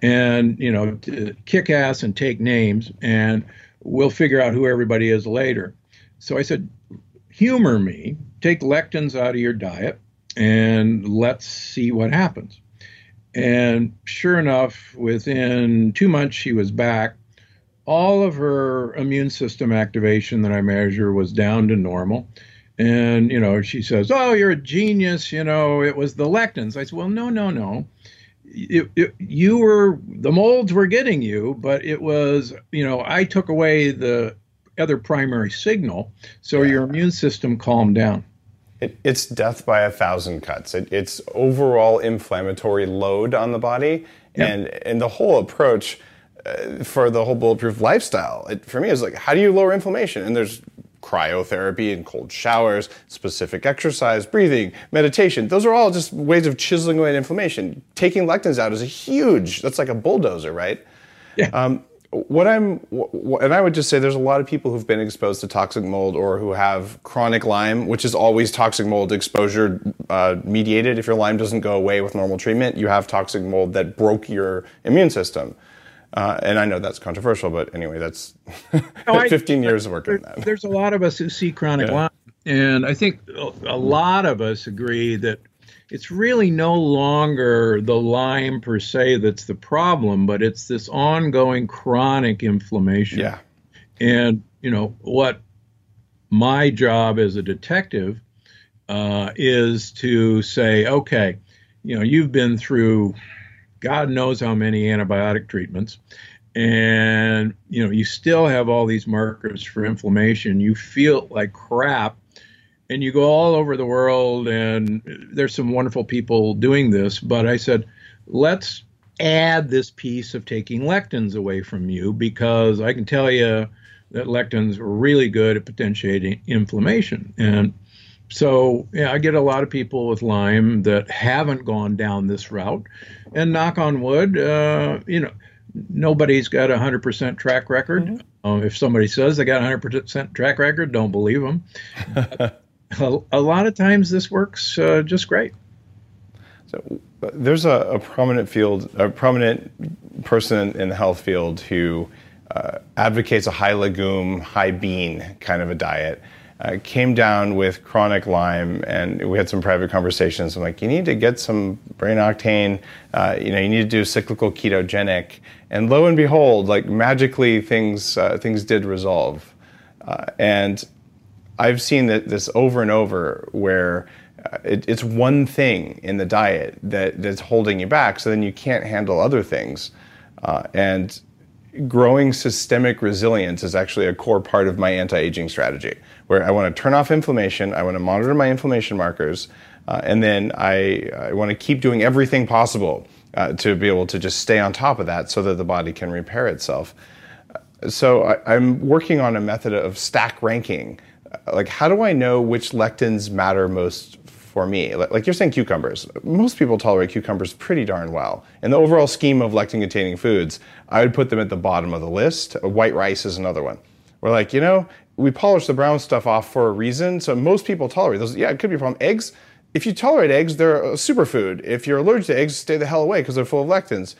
and, you know, to kick ass and take names, and we'll figure out who everybody is later. So I said, humor me, take lectins out of your diet and let's see what happens. And sure enough, within 2 months, she was back. All of her immune system activation that I measure was down to normal. And, you know, she says, oh, you're a genius. You know, it was the lectins. I said, well, no, no, no. The molds were getting you, but it was, you know, I took away the other primary signal. So your immune system calmed down. It's death by a thousand cuts. It's overall inflammatory load on the body. Yep. And the whole approach for the whole Bulletproof lifestyle, for me, is like, how do you lower inflammation? And there's cryotherapy and cold showers, specific exercise, breathing, meditation. Those are all just ways of chiseling away inflammation. Taking lectins out is a huge, that's like a bulldozer, right? Yeah. And I would just say there's a lot of people who've been exposed to toxic mold or who have chronic Lyme, which is always toxic mold exposure mediated. If your Lyme doesn't go away with normal treatment, you have toxic mold that broke your immune system. And I know that's controversial, but anyway, that's 15 years of work on that. There's a lot of us who see chronic Lyme, and I think a lot of us agree that it's really no longer the Lyme per se that's the problem, but it's this ongoing chronic inflammation. Yeah. And, you know, what my job as a detective is to say, okay, you know, you've been through God knows how many antibiotic treatments, and you know, you still have all these markers for inflammation. You feel like crap, and you go all over the world, and there's some wonderful people doing this, but I said, let's add this piece of taking lectins away from you, because I can tell you that lectins are really good at potentiating inflammation. And so, yeah, I get a lot of people with Lyme that haven't gone down this route, and knock on wood, you know, nobody's got a 100% track record. Mm-hmm. If somebody says they got a 100% track record, don't believe them. A lot of times this works just great. So there's a prominent person in the health field who advocates a high legume, high bean kind of a diet. Came down with chronic Lyme, and we had some private conversations. I'm like, you need to get some brain octane. You know, you need to do cyclical ketogenic. And lo and behold, like magically, things did resolve. And I've seen this over and over, where it's one thing in the diet that's holding you back. So then you can't handle other things. And growing systemic resilience is actually a core part of my anti-aging strategy, where I want to turn off inflammation, I want to monitor my inflammation markers, and then I want to keep doing everything possible to be able to just stay on top of that so that the body can repair itself. So I'm working on a method of stack ranking. Like, how do I know which lectins matter most for me? Like you're saying, cucumbers. Most people tolerate cucumbers pretty darn well. In the overall scheme of lectin-containing foods, I would put them at the bottom of the list. White rice is another one. We're like, you know, we polish the brown stuff off for a reason, so most people tolerate those. Yeah, it could be a problem. Eggs, if you tolerate eggs, they're a superfood. If you're allergic to eggs, stay the hell away because they're full of lectins.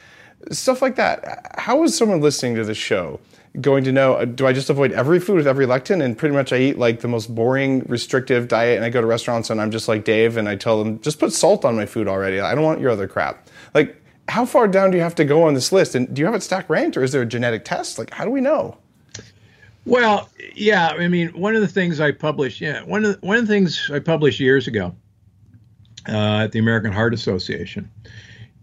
Stuff like that. How is someone listening to this show going to know, do I just avoid every food with every lectin, and pretty much I eat like the most boring, restrictive diet, and I go to restaurants and I'm just like Dave, and I tell them, just put salt on my food already. I don't want your other crap. Like, how far down do you have to go on this list? And do you have it stack ranked, or is there a genetic test? Like, how do we know? Well, yeah, I mean, one of the things I published, years ago at the American Heart Association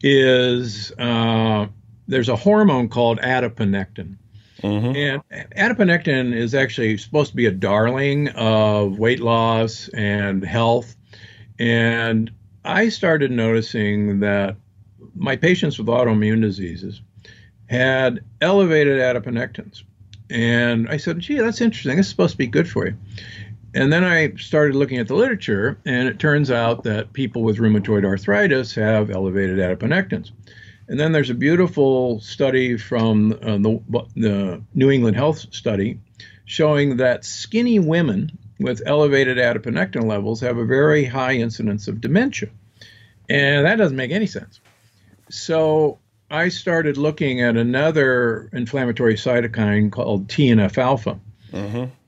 is there's a hormone called adiponectin. Mm-hmm. And adiponectin is actually supposed to be a darling of weight loss and health. And I started noticing that my patients with autoimmune diseases had elevated adiponectins. And I said, gee, that's interesting. It's supposed to be good for you. And then I started looking at the literature, and it turns out that people with rheumatoid arthritis have elevated adiponectins. And then there's a beautiful study from the New England Health Study showing that skinny women with elevated adiponectin levels have a very high incidence of dementia. And that doesn't make any sense. So I started looking at another inflammatory cytokine called TNF-alpha.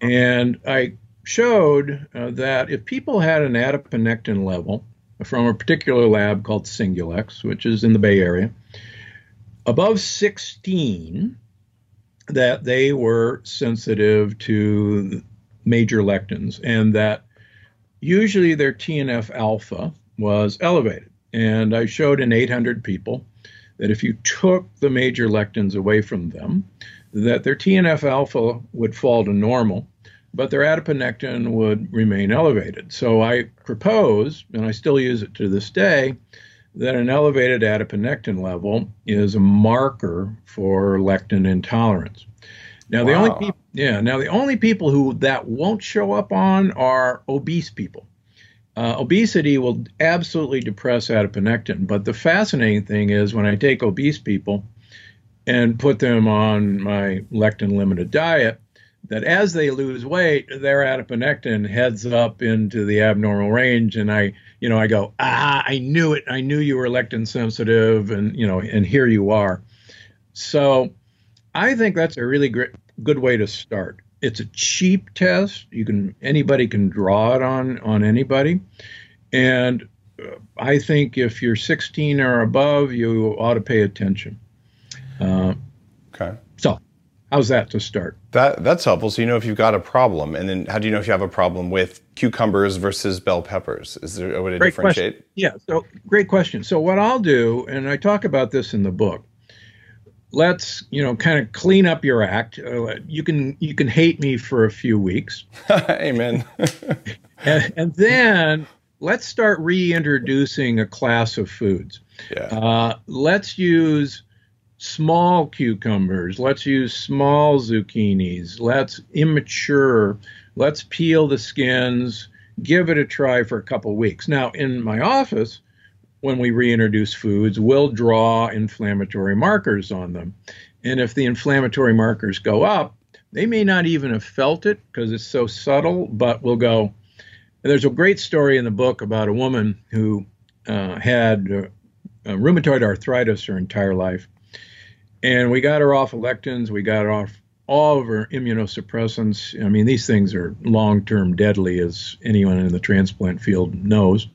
And I showed that if people had an adiponectin level from a particular lab called Singulex, which is in the Bay Area, above 16, that they were sensitive to major lectins, and that usually their TNF-alpha was elevated. And I showed in 800 people that if you took the major lectins away from them, that their TNF-alpha would fall to normal, but their adiponectin would remain elevated. So I proposed, and I still use it to this day, that an elevated adiponectin level is a marker for lectin intolerance. Now, the only people, the only people who that won't show up on are obese people. Obesity will absolutely depress adiponectin, but the fascinating thing is when I take obese people and put them on my lectin-limited diet, that as they lose weight, their adiponectin heads up into the abnormal range. And I go, I knew it. I knew you were lectin sensitive, and, and here you are. So I think that's a really great, good way to start. It's a cheap test. Anybody can draw it on anybody. And I think if you're 16 or above, you ought to pay attention. Okay. So how's that to start? That's helpful. So you know if you've got a problem, and then how do you know if you have a problem with cucumbers versus bell peppers? Is there a way to differentiate? Question. Yeah, so great question. So what I'll do, and I talk about this in the book, let's kind of clean up your act. You can hate me for a few weeks. Amen. and then let's start reintroducing a class of foods. Yeah. Let's use small cucumbers, let's use small zucchinis, let's peel the skins, give it a try for a couple weeks. Now, in my office, when we reintroduce foods, we'll draw inflammatory markers on them. And if the inflammatory markers go up, they may not even have felt it because it's so subtle, but we'll go. There's a great story in the book about a woman who had rheumatoid arthritis her entire life. And we got her off of lectins. We got off all of her immunosuppressants. I mean, these things are long-term deadly, as anyone in the transplant field knows.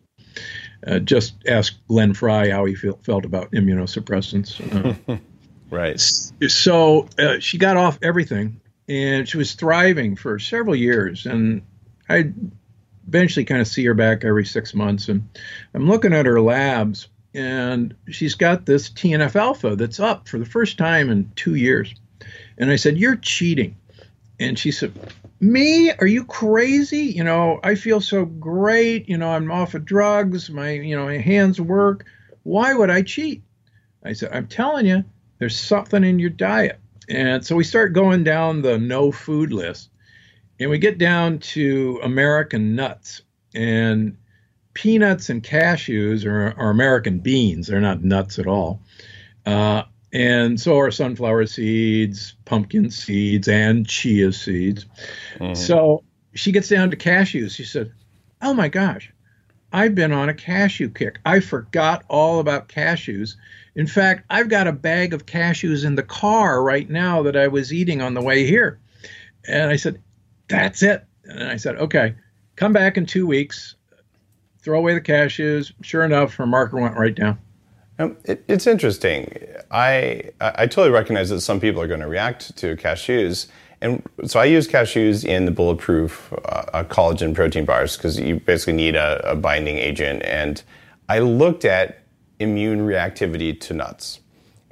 Just ask Glenn Fry how he felt about immunosuppressants. Right. So she got off everything, and she was thriving for several years. And I eventually kind of see her back every 6 months. And I'm looking at her labs, and she's got this TNF-alpha that's up for the first time in 2 years. And I said, "You're cheating." And she said, "Me? Are you crazy? I feel so great. I'm off of drugs. My, my hands work. Why would I cheat?" I said, "I'm telling you, there's something in your diet." And so we start going down the no food list, and we get down to American nuts. And peanuts and cashews are American beans. They're not nuts at all. And so are sunflower seeds, pumpkin seeds, and chia seeds. So she gets down to cashews. She said, "Oh my gosh, I've been on a cashew kick. I forgot all about cashews. In fact, I've got a bag of cashews in the car right now that I was eating on the way here." And I said, "That's it." And I said, "Okay, come back in 2 weeks. Throw away the cashews." Sure enough, her marker went right down. It's interesting. I totally recognize that some people are going to react to cashews. And so I use cashews in the Bulletproof collagen protein bars because you basically need a binding agent. And I looked at immune reactivity to nuts.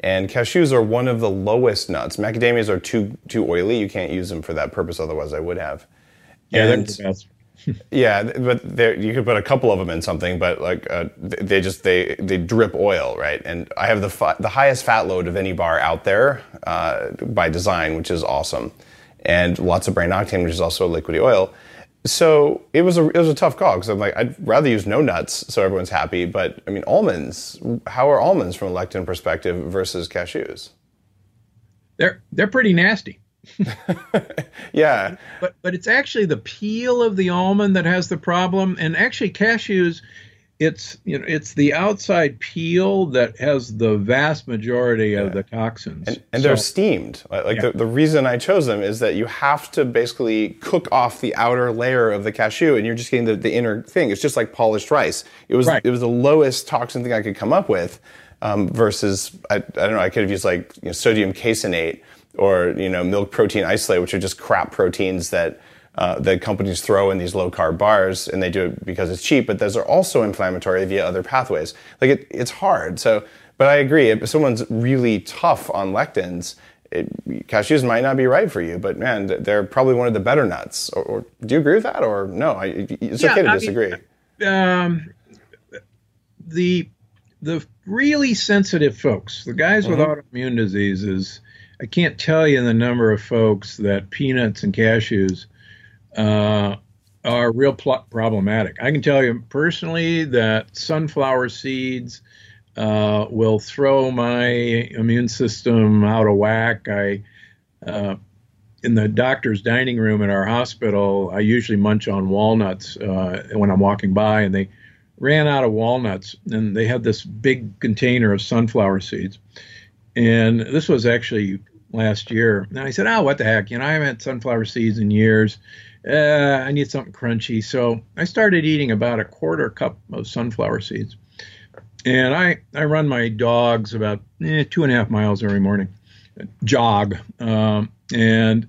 And cashews are one of the lowest nuts. Macadamias are too oily. You can't use them for that purpose. Otherwise, I would have. Yeah, they're the best. Yeah, but you could put a couple of them in something, but like they drip oil, right? And I have the highest fat load of any bar out there by design, which is awesome, and lots of brain octane, which is also a liquidy oil. So it was a tough call because I'm like, I'd rather use no nuts so everyone's happy. But I mean, almonds, how are almonds from a lectin perspective versus cashews? They're pretty nasty. Yeah. But it's actually the peel of the almond that has the problem. And actually cashews, it's the outside peel that has the vast majority of the toxins. And they're steamed. The reason I chose them is that you have to basically cook off the outer layer of the cashew and you're just getting the inner thing. It's just like polished rice. It was the lowest toxin thing I could come up with versus, I don't know, I could have used sodium caseinate or milk protein isolate, which are just crap proteins that that companies throw in these low-carb bars, and they do it because it's cheap, but those are also inflammatory via other pathways. It's hard. So, but I agree, if someone's really tough on lectins, cashews might not be right for you, but man, they're probably one of the better nuts. Or do you agree with that, or no? It's okay to disagree. The really sensitive folks, the guys with autoimmune diseases, I can't tell you the number of folks that peanuts and cashews are real problematic. I can tell you personally that sunflower seeds will throw my immune system out of whack. I in the doctor's dining room at our hospital, I usually munch on walnuts when I'm walking by, and they ran out of walnuts, and they had this big container of sunflower seeds. And this was actually last year. And I said, oh, what the heck? I haven't had sunflower seeds in years. I need something crunchy. So I started eating about a quarter cup of sunflower seeds. And I run my dogs about 2.5 miles every morning, jog. And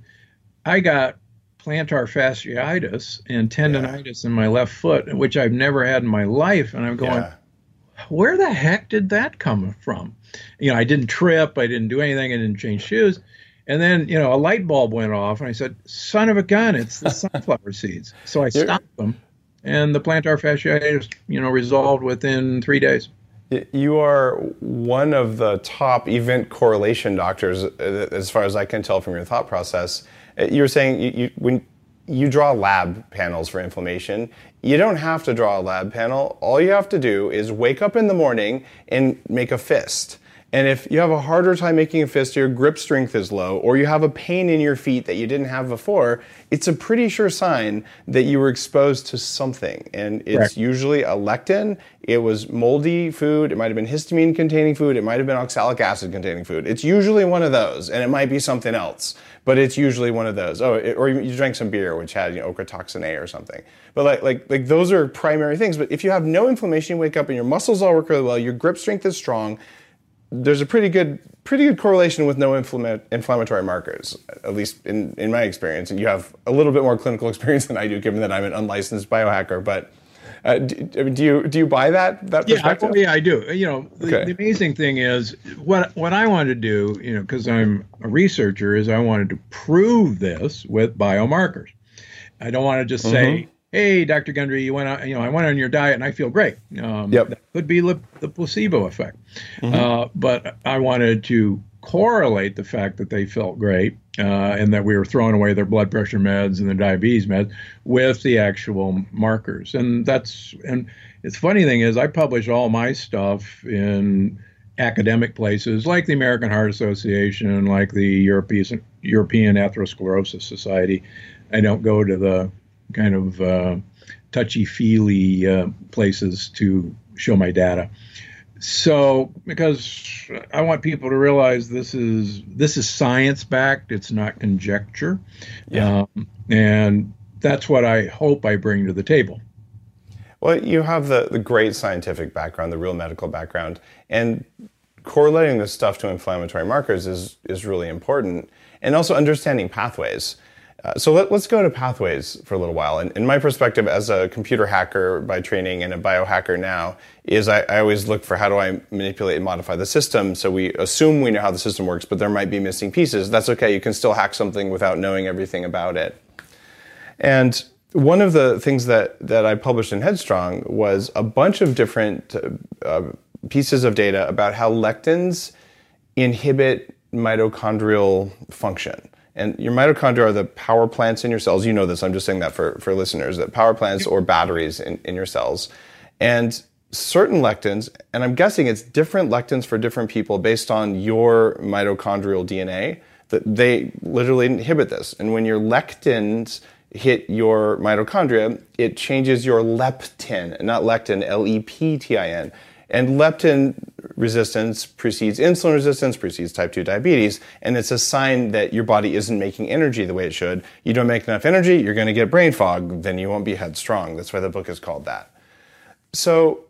I got plantar fasciitis and tendonitis in my left foot, which I've never had in my life. And I'm going, where the heck did that come from? I didn't trip. I didn't do anything. I didn't change shoes. And then, a light bulb went off, and I said, son of a gun, it's the sunflower seeds. So I stopped them, and the plantar fasciitis, resolved within 3 days. You are one of the top event correlation doctors, as far as I can tell from your thought process. You were saying when you draw lab panels for inflammation, you don't have to draw a lab panel. All you have to do is wake up in the morning and make a fist. And if you have a harder time making a fist, your grip strength is low, or you have a pain in your feet that you didn't have before, it's a pretty sure sign that you were exposed to something. And it's usually a lectin. It was moldy food. It might have been histamine-containing food. It might have been oxalic acid-containing food. It's usually one of those, and it might be something else, but it's usually one of those. Or you drank some beer, which had ochratoxin A or something. But like those are primary things. But if you have no inflammation, you wake up and your muscles all work really well, your grip strength is strong, there's a pretty good correlation with no inflammatory markers, at least in my experience. And you have a little bit more clinical experience than I do, given that I'm an unlicensed biohacker. But do you buy that perspective? Yeah, I do. The amazing thing is what I wanted to do, because I'm a researcher, is I wanted to prove this with biomarkers. I don't want to just say, hey, Dr. Gundry, you went on, I went on your diet and I feel great. That could be the placebo effect. But I wanted to correlate the fact that they felt great and that we were throwing away their blood pressure meds and their diabetes meds with the actual markers. And it's funny thing is I publish all my stuff in academic places like the American Heart Association, like the European Atherosclerosis Society. I don't go to the kind of touchy-feely places to show my data. So, because I want people to realize this is science-backed, it's not conjecture. Yeah. And that's what I hope I bring to the table. Well, you have the great scientific background, the real medical background, and correlating this stuff to inflammatory markers is really important, and also understanding pathways. So let's go to pathways for a little while. And my perspective as a computer hacker by training and a biohacker now is I always look for how do I manipulate and modify the system. So we assume we know how the system works, but there might be missing pieces. That's okay. You can still hack something without knowing everything about it. And one of the things that I published in Headstrong was a bunch of different pieces of data about how lectins inhibit mitochondrial function. And your mitochondria are the power plants in your cells. You know this, I'm just saying that for listeners, that power plants or batteries in your cells. And certain lectins, and I'm guessing it's different lectins for different people based on your mitochondrial DNA, that they literally inhibit this. And when your lectins hit your mitochondria, it changes your leptin, not lectin, L-E-P-T-I-N. And leptin resistance precedes insulin resistance, precedes type 2 diabetes, and it's a sign that your body isn't making energy the way it should. You don't make enough energy, you're going to get brain fog, then you won't be headstrong. That's why the book is called that. So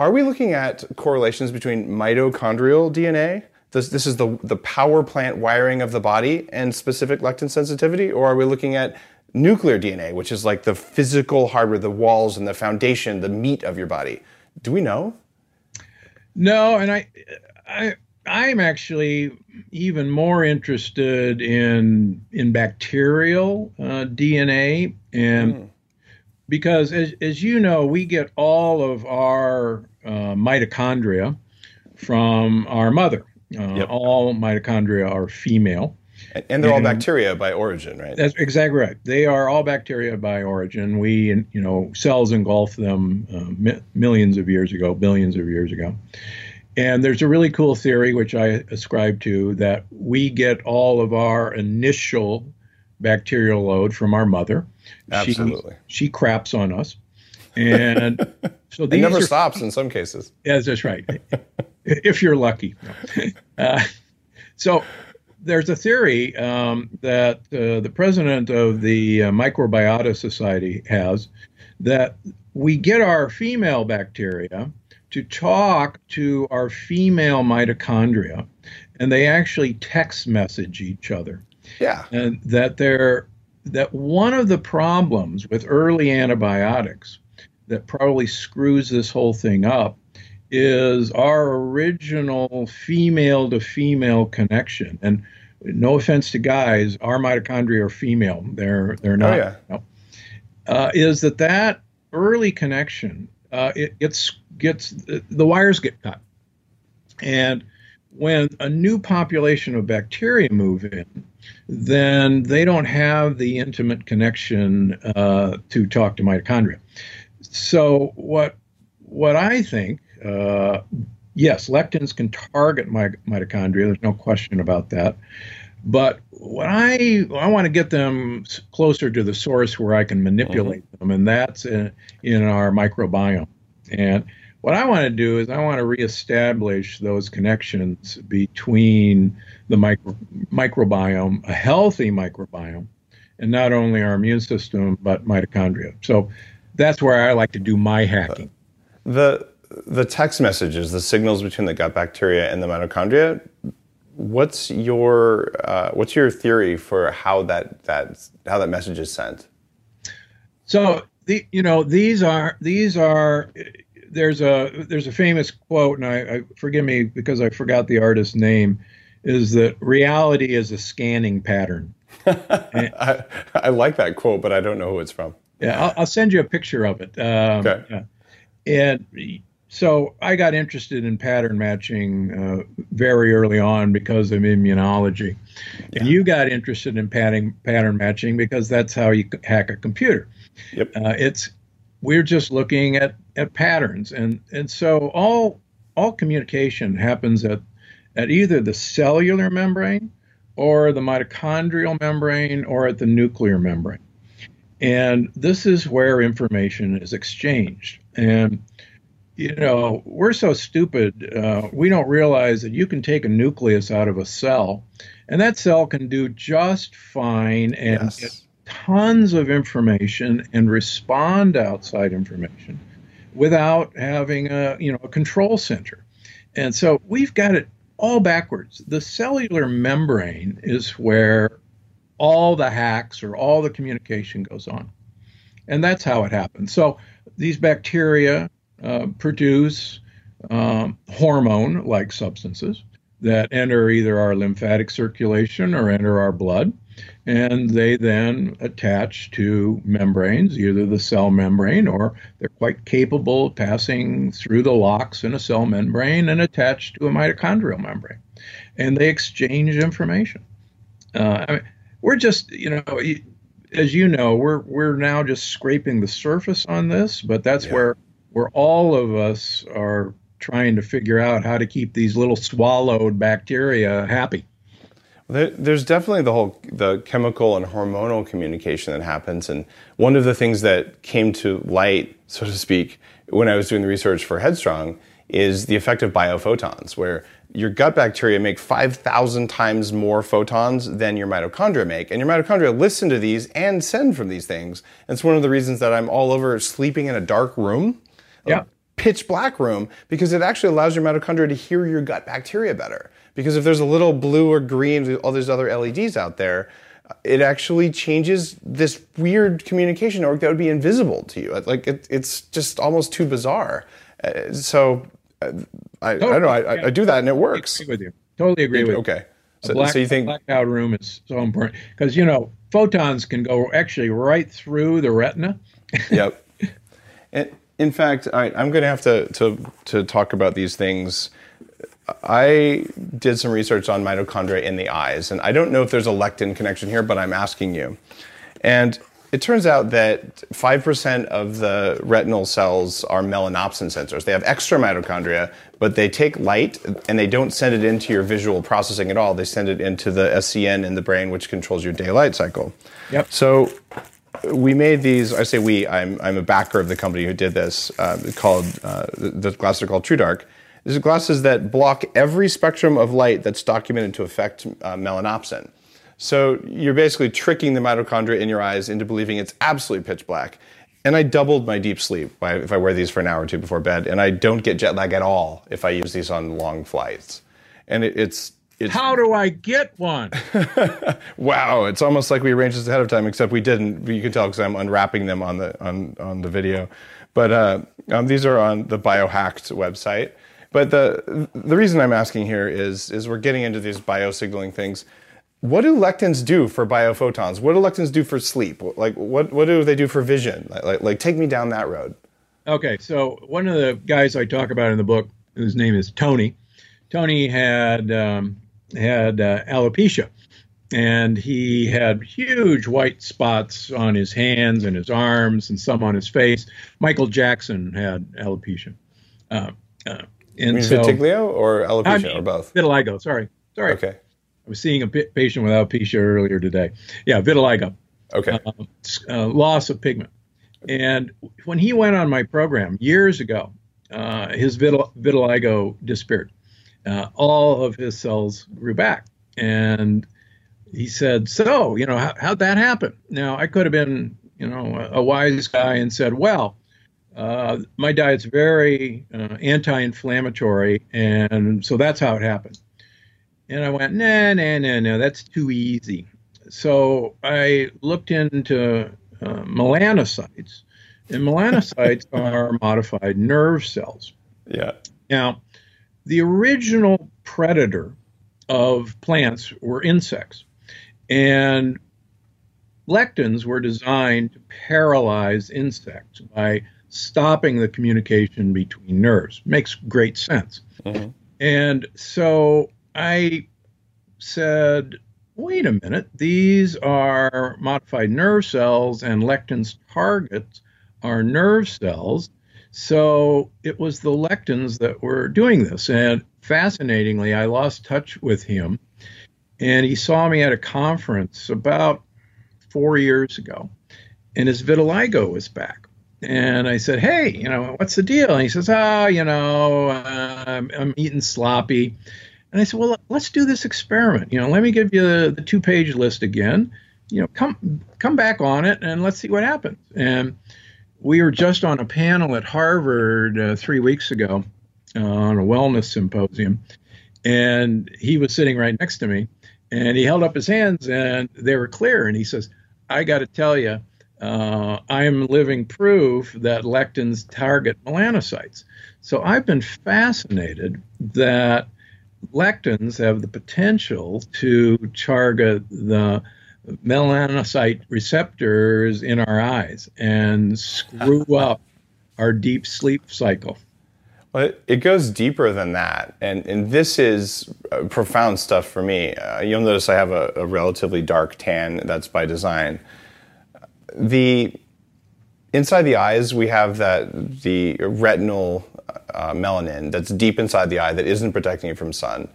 are we looking at correlations between mitochondrial DNA? This is the power plant wiring of the body and specific lectin sensitivity, or are we looking at nuclear DNA, which is like the physical hardware, the walls and the foundation, the meat of your body? Do we know? No, and I'm actually even more interested in bacterial DNA, and because as you know, we get all of our mitochondria from our mother. All mitochondria are female. And they're all bacteria by origin, right? That's exactly right. They are all bacteria by origin. We, cells engulfed them millions of years ago, billions of years ago. And there's a really cool theory, which I ascribe to, that we get all of our initial bacterial load from our mother. Absolutely. She craps on us. And so these stops in some cases. Yes, that's right. If you're lucky. There's a theory that the president of the Microbiota Society has, that we get our female bacteria to talk to our female mitochondria, and they actually text message each other. Yeah. And that one of the problems with early antibiotics that probably screws this whole thing up is our original female-to-female connection. And no offense to guys, our mitochondria are female. They're not. Oh, yeah. Is that early connection, the wires get cut. And when a new population of bacteria move in, then they don't have the intimate connection to talk to mitochondria. So what I think, yes, lectins can target mitochondria. There's no question about that. But what I want to get them closer to the source where I can manipulate them, and that's in our microbiome. And what I want to do is I want to reestablish those connections between the microbiome, a healthy microbiome, and not only our immune system, but mitochondria. So that's where I like to do my hacking. The text messages, the signals between the gut bacteria and the mitochondria, what's your theory for how that message is sent? So there's a famous quote, and I forgive me because I forgot the artist's name, is that reality is a scanning pattern. I like that quote, but I don't know who it's from. Yeah, I'll send you a picture of it. Okay. Yeah. And so I got interested in pattern matching very early on because of immunology. Yeah. And you got interested in pattern matching because that's how you hack a computer. Yep. We're just looking at patterns. And so all communication happens at either the cellular membrane or the mitochondrial membrane or at the nuclear membrane. And this is where information is exchanged. And, we're so stupid, we don't realize that you can take a nucleus out of a cell, and that cell can do just fine and get tons of information and respond to outside information without having a control center. And so we've got it all backwards. The cellular membrane is where all the hacks or all the communication goes on. And that's how it happens. So these bacteria produce hormone-like substances that enter either our lymphatic circulation or enter our blood. And they then attach to membranes, either the cell membrane, or they're quite capable of passing through the locks in a cell membrane and attach to a mitochondrial membrane. And they exchange information. I mean, we're just, as you know, we're now just scraping the surface on this, but that's where all of us are trying to figure out how to keep these little swallowed bacteria happy. There's definitely the chemical and hormonal communication that happens. And one of the things that came to light, so to speak, when I was doing the research for Headstrong is the effect of biophotons, where your gut bacteria make 5,000 times more photons than your mitochondria make. And your mitochondria listen to these and send from these things. And it's one of the reasons that I'm all over sleeping in a dark room, pitch black room, because it actually allows your mitochondria to hear your gut bacteria better. Because if there's a little blue or green, all these other LEDs out there, it actually changes this weird communication network that would be invisible to you. Like it's just almost too bizarre. I do that and it works. Totally agree with you. Okay. So you think blackout room is so important because photons can go actually right through the retina. Yep. And in fact, I'm going to have to talk about these things. I did some research on mitochondria in the eyes, and I don't know if there's a lectin connection here, but I'm asking you. And it turns out that 5% of the retinal cells are melanopsin sensors. They have extra mitochondria, but they take light, and they don't send it into your visual processing at all. They send it into the SCN in the brain, which controls your daylight cycle. Yep. So we made these, I say we, I'm a backer of the company who did this, the glasses are called TrueDark. These are glasses that block every spectrum of light that's documented to affect melanopsin. So you're basically tricking the mitochondria in your eyes into believing it's absolutely pitch black. And I doubled my deep sleep if I wear these for an hour or two before bed, and I don't get jet lag at all if I use these on long flights. And it's how do I get one? Wow, it's almost like we arranged this ahead of time, except we didn't. You can tell because I'm unwrapping them on the video. But these are on the Biohacked website. But the reason I'm asking here is we're getting into these biosignaling things. What do lectins do for biophotons? What do lectins do for sleep? Like what do they do for vision? Like take me down that road. Okay, so one of the guys I talk about in the book, his name is Tony. Tony had alopecia, and he had huge white spots on his hands and his arms, and some on his face. Michael Jackson had alopecia. And so, vitiglio or alopecia or both? Vitiligo. Sorry. Okay. I was seeing a patient with alopecia earlier today. Yeah, vitiligo. Okay. Loss of pigment. And when he went on my program years ago, his vitiligo disappeared. All of his cells grew back. And he said, so, how'd that happen? Now, I could have been, a wise guy and said, well, my diet's very anti-inflammatory, and so that's how it happened. And I went, no, that's too easy. So I looked into melanocytes, and melanocytes are modified nerve cells. Yeah. Now, the original predator of plants were insects, and lectins were designed to paralyze insects by stopping the communication between nerves. Makes great sense. Mm-hmm. And so I said, wait a minute, these are modified nerve cells, and lectins targets are nerve cells. So it was the lectins that were doing this. And fascinatingly, I lost touch with him, and he saw me at a conference about 4 years ago, and his vitiligo was back. And I said, hey, what's the deal? And he says, I'm eating sloppy. And I said, well, let's do this experiment. Let me give you the 2-page list again. Come back on it and let's see what happens. And we were just on a panel at Harvard 3 weeks ago on a wellness symposium. And he was sitting right next to me. And he held up his hands and they were clear. And he says, I got to tell you, I'm living proof that lectins target melanocytes. So I've been fascinated that lectins have the potential to target the melanocyte receptors in our eyes and screw up our deep sleep cycle. Well, it goes deeper than that, and this is profound stuff for me. You'll notice I have a relatively dark tan. That's by design. The inside the eyes, we have the retinal melanin that's deep inside the eye that isn't protecting you from sun.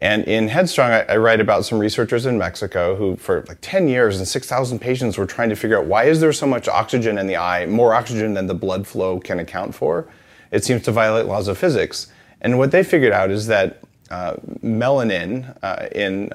And in Headstrong, I write about some researchers in Mexico who, for like 10 years and 6,000 patients, were trying to figure out why is there so much oxygen in the eye, more oxygen than the blood flow can account for. It seems to violate laws of physics. And what they figured out is that melanin in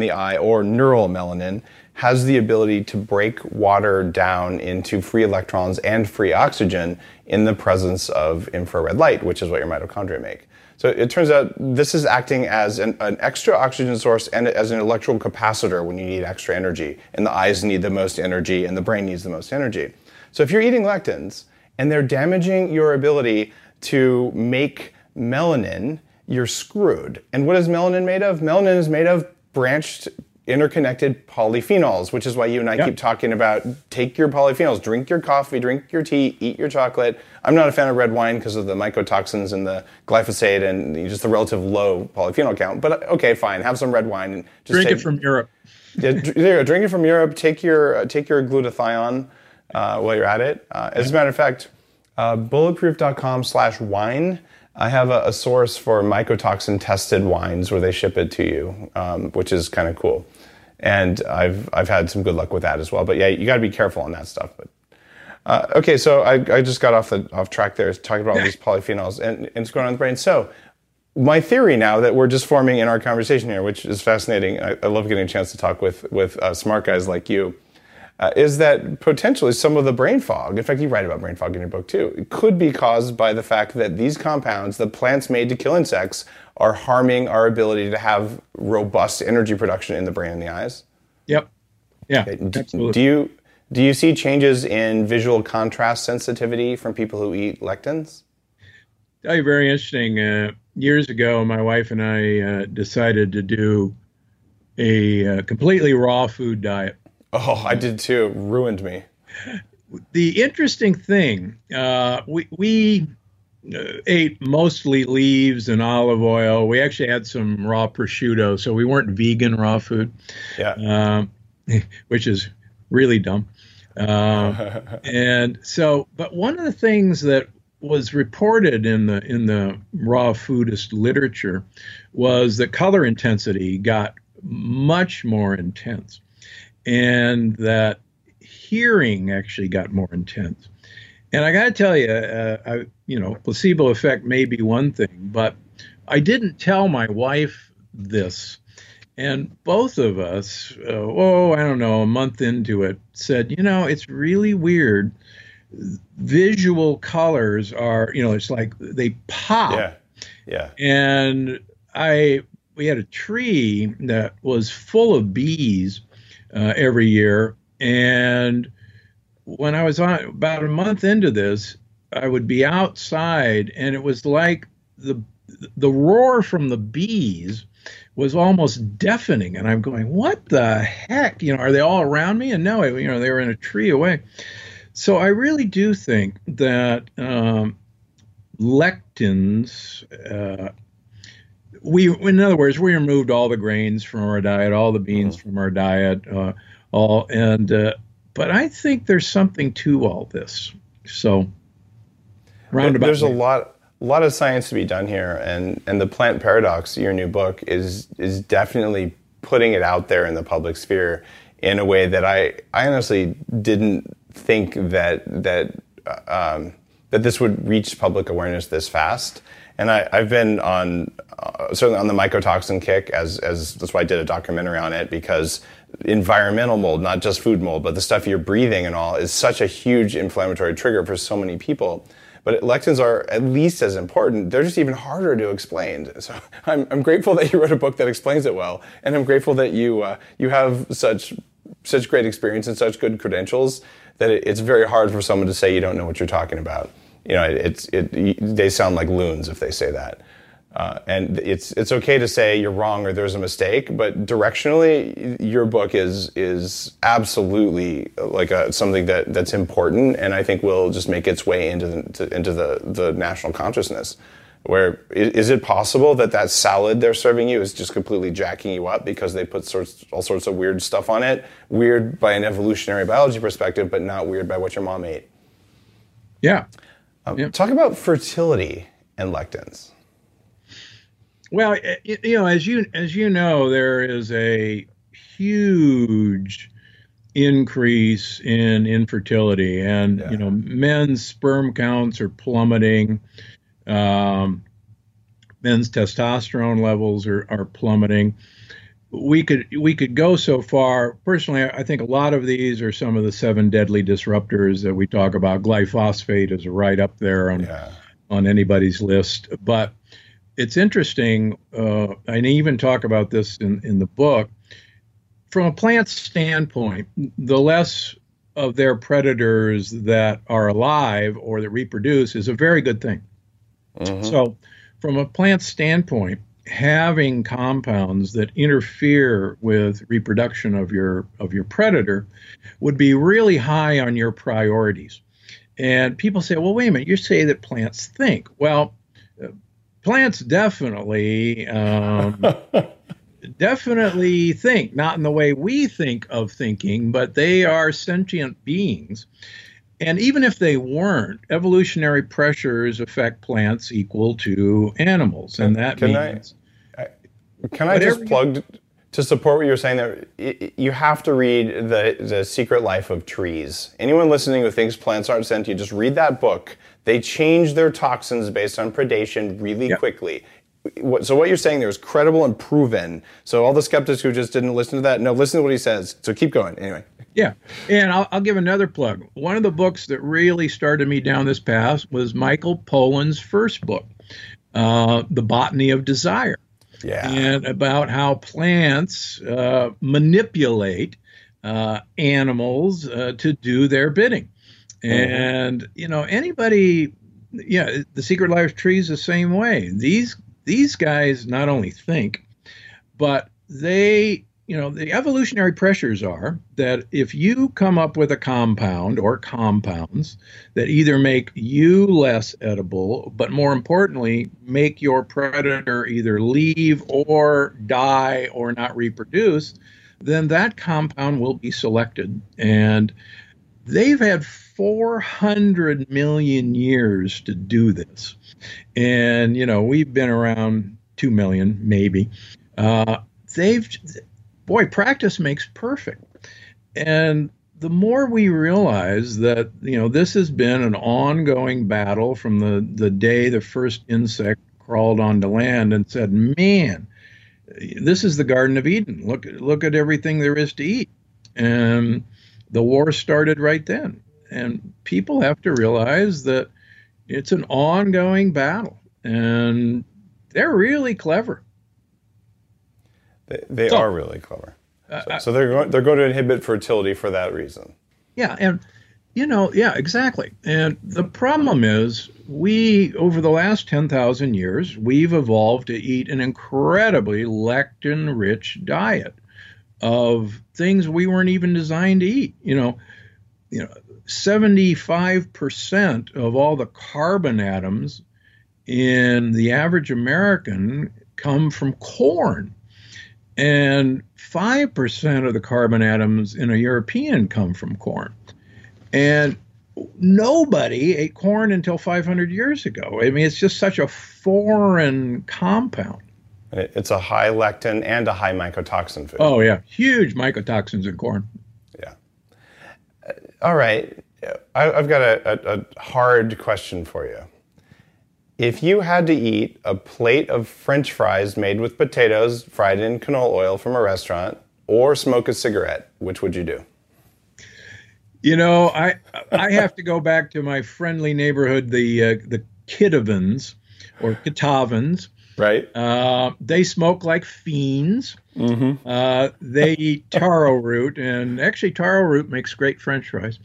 the eye, or neural melanin, has the ability to break water down into free electrons and free oxygen in the presence of infrared light, which is what your mitochondria make. So it turns out this is acting as an extra oxygen source and as an electrical capacitor when you need extra energy. And the eyes need the most energy and the brain needs the most energy. So if you're eating lectins and they're damaging your ability to make melanin, you're screwed. And what is melanin made of? Melanin is made of branched, interconnected polyphenols, which is why you and I keep talking about take your polyphenols, drink your coffee, drink your tea, eat your chocolate. I'm not a fan of red wine because of the mycotoxins and the glyphosate and just the relative low polyphenol count. But okay, fine, have some red wine and just drink it from Europe. Yeah, drink it from Europe. Take your glutathione. While you're at it. As a matter of fact, bulletproof.com/wine, I have a source for mycotoxin tested wines where they ship it to you, which is kind of cool. And I've had some good luck with that as well. But yeah, you got to be careful on that stuff. But okay, so I just got off track there, talking about all these polyphenols and it's going on in the brain. So my theory now that we're just forming in our conversation here, which is fascinating, I love getting a chance to talk with smart guys like you, is that potentially some of the brain fog, in fact you write about brain fog in your book too, it could be caused by the fact that these compounds that plants made to kill insects are harming our ability to have robust energy production in the brain and the eyes? Yep. Yeah, okay. Absolutely. Do you see changes in visual contrast sensitivity from people who eat lectins? Tell you, very interesting. Years ago, my wife and I decided to do a completely raw food diet. Oh, I did too. Ruined me. The interesting thing, we ate mostly leaves and olive oil. We actually had some raw prosciutto, so we weren't vegan raw food, which is really dumb. And so, but one of the things that was reported in the raw foodist literature was that color intensity got much more intense. And that hearing actually got more intense. And I got to tell you, placebo effect may be one thing, but I didn't tell my wife this. And both of us, I don't know, a month into it, said, it's really weird. Visual colors are, it's like they pop. Yeah. Yeah. And we had a tree that was full of bees every year. And when I was on about a month into this, I would be outside and it was like the roar from the bees was almost deafening. And I'm going, what the heck? Are they all around me? And no, they were in a tree away. So I really do think that lectins, in other words, we removed all the grains from our diet, all the beans from our diet, but I think there's something to all this. So, roundabout. There's a lot of science to be done here, and the Plant Paradox, your new book, is definitely putting it out there in the public sphere in a way that I honestly didn't think that this would reach public awareness this fast. And I've been on certainly on the mycotoxin kick, as that's why I did a documentary on it, because environmental mold, not just food mold, but the stuff you're breathing and all, is such a huge inflammatory trigger for so many people. But lectins are at least as important. They're just even harder to explain. So I'm grateful that you wrote a book that explains it well, and I'm grateful that you have such great experience and such good credentials that it's very hard for someone to say you don't know what you're talking about. They sound like loons if they say that, and it's okay to say you're wrong or there's a mistake. But directionally, your book is absolutely like something that's important, and I think will just make its way into the national consciousness, where is it possible that salad they're serving you is just completely jacking you up because they put all sorts of weird stuff on it? Weird by an evolutionary biology perspective, but not weird by what your mom ate. Yeah. Talk about fertility and lectins. Well, as you know, there is a huge increase in infertility, and men's sperm counts are plummeting. Men's testosterone levels are plummeting. We could go so far. Personally, I think a lot of these are some of the 7 deadly disruptors that we talk about. Glyphosate is right up there on anybody's list. But it's interesting, and I even talk about this in the book. From a plant standpoint, the less of their predators that are alive or that reproduce is a very good thing. Uh-huh. So from a plant standpoint, having compounds that interfere with reproduction of your predator would be really high on your priorities. And people say, well, wait a minute, you say that plants think. Well, plants definitely think, not in the way we think of thinking, but they are sentient beings. And even if they weren't, evolutionary pressures affect plants equal to animals. Can I just plug to support what you're saying there? You have to read The Secret Life of Trees. Anyone listening who thinks plants aren't sentient, just read that book. They change their toxins based on predation really quickly. So what you're saying there is credible and proven. So all the skeptics who just didn't listen to that, no, listen to what he says. So keep going. Anyway. Yeah. And I'll give another plug. One of the books that really started me down this path was Michael Pollan's first book, The Botany of Desire. Yeah. And about how plants manipulate animals to do their bidding. And, anybody, The Secret Life of Trees the same way. These guys not only think, but they, the evolutionary pressures are that if you come up with a compound or compounds that either make you less edible, but more importantly, make your predator either leave or die or not reproduce, then that compound will be selected. And they've had 400 million years to do this. And, we've been around 2 million, maybe. Practice makes perfect. And the more we realize that, this has been an ongoing battle from the day the first insect crawled onto land and said, man, this is the Garden of Eden. Look at everything there is to eat. And the war started right then. And people have to realize that it's an ongoing battle, and they're really clever. They are really clever. So they're going to inhibit fertility for that reason. Yeah, and exactly. And the problem is, we over the last 10,000 years, we've evolved to eat an incredibly lectin-rich diet of things we weren't even designed to eat. 75% of all the carbon atoms in the average American come from corn, and 5% of the carbon atoms in a European come from corn. And nobody ate corn until 500 years ago. I mean, it's just such a foreign compound. It's a high lectin and a high mycotoxin food. Oh, yeah. Huge mycotoxins in corn. All right, I've got a hard question for you. If you had to eat a plate of French fries made with potatoes fried in canola oil from a restaurant, or smoke a cigarette, which would you do? I have to go back to my friendly neighborhood, the Kitavans, or Kitavans. Right. They smoke like fiends. Mm-hmm. They eat taro root, and actually taro root makes great French fries.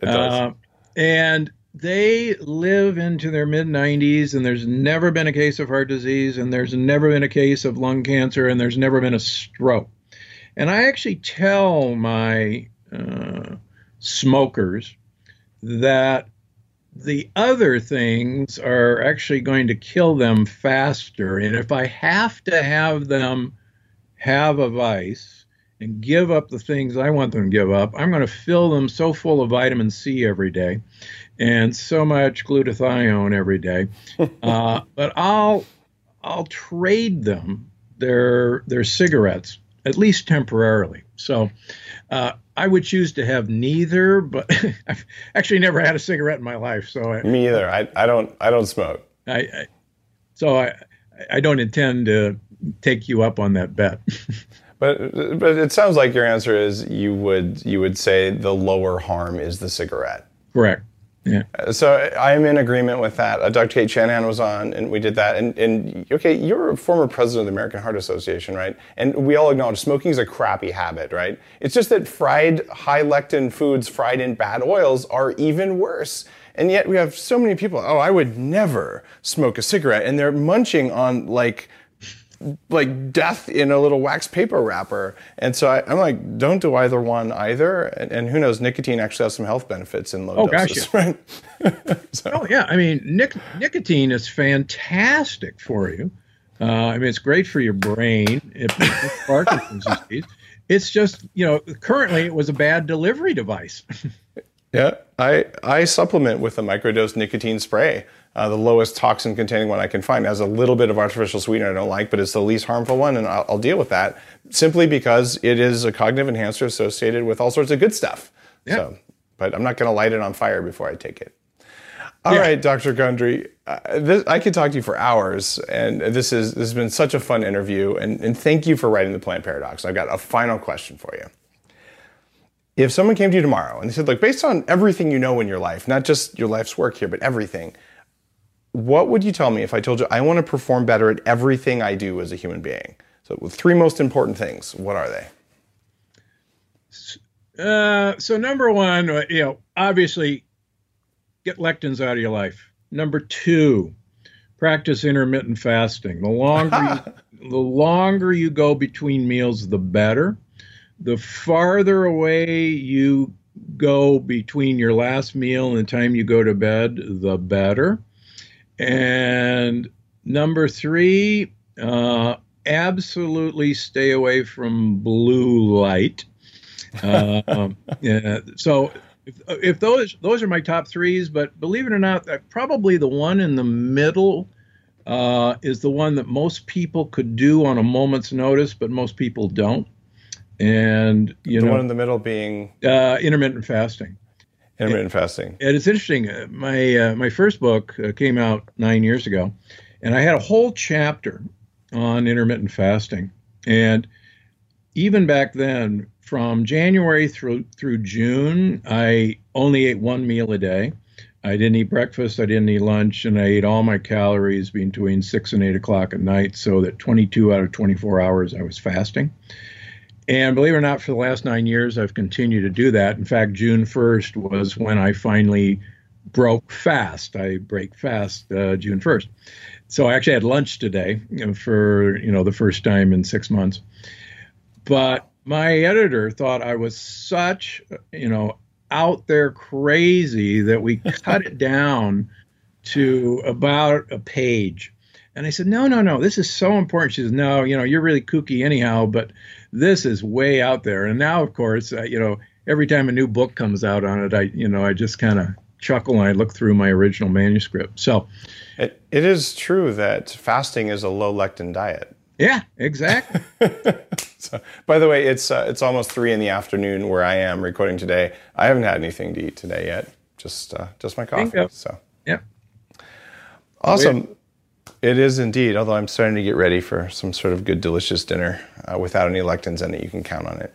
It does. And they live into their mid-90s, and there's never been a case of heart disease, and there's never been a case of lung cancer, and there's never been a stroke. And I actually tell my smokers that the other things are actually going to kill them faster. And if I have to have them have a vice and give up the things I want them to give up, I'm going to fill them so full of vitamin C every day and so much glutathione every day. But I'll trade them their cigarettes, at least temporarily. So I would choose to have neither, but I've actually never had a cigarette in my life. So me either. I don't smoke. So I don't intend to take you up on that bet. But it sounds like your answer is you would say the lower harm is the cigarette. Correct. Yeah. So I'm in agreement with that. Dr. Kate Shanahan was on, and we did that. And okay, you're a former president of the American Heart Association, right? And we all acknowledge smoking is a crappy habit, right? It's just that fried, high-lectin foods fried in bad oils are even worse. And yet we have so many people, oh, I would never smoke a cigarette. And they're munching on, like death in a little wax paper wrapper. And so I'm like, don't do either one either. And who knows, nicotine actually has some health benefits in low doses, gosh, yeah. Right? So. Oh, yeah. I mean, nicotine is fantastic for you. I mean, it's great for your brain. It's Parkinson's disease. It's just, currently it was a bad delivery device. Yeah. I supplement with a microdose nicotine spray. The lowest toxin-containing one I can find. It has a little bit of artificial sweetener I don't like, but it's the least harmful one, and I'll deal with that simply because it is a cognitive enhancer associated with all sorts of good stuff. Yeah. So, but I'm not going to light it on fire before I take it. All right, Dr. Gundry, I could talk to you for hours, and this has been such a fun interview, and thank you for writing The Plant Paradox. I've got a final question for you. If someone came to you tomorrow and they said, look, based on everything you know in your life, not just your life's work here, but everything, what would you tell me if I told you I want to perform better at everything I do as a human being? So the three most important things, what are they? So number one, obviously get lectins out of your life. Number two, practice intermittent fasting. The longer you go between meals, the better. The farther away you go between your last meal and the time you go to bed, the better. And number three, absolutely stay away from blue light. Yeah, so if those are my top threes, but believe it or not, probably the one in the middle is the one that most people could do on a moment's notice, but most people don't. And the one in the middle being intermittent fasting. Intermittent fasting. And it's interesting. My first book came out 9 years ago, and I had a whole chapter on intermittent fasting. And even back then, from January through June, I only ate one meal a day. I didn't eat breakfast. I didn't eat lunch, and I ate all my calories between 6 and 8 o'clock at night. So that 22 out of 24 hours I was fasting. And believe it or not, for the last 9 years, I've continued to do that. In fact, June 1st was when I finally broke fast. I break fast June 1st. So I actually had lunch today for, the first time in 6 months. But my editor thought I was such, out there crazy that we cut it down to about a page. And I said, no, this is so important. She says, no, you're really kooky anyhow, but this is way out there. And now, of course, every time a new book comes out on it, I just kind of chuckle and I look through my original manuscript. So it is true that fasting is a low lectin diet. Yeah, exactly. So, by the way, it's almost 3 p.m. where I am recording today. I haven't had anything to eat today yet. Just my coffee. Bingo. So yeah. Awesome. Weird. It is indeed, although I'm starting to get ready for some sort of good, delicious dinner without any lectins in it. You can count on it.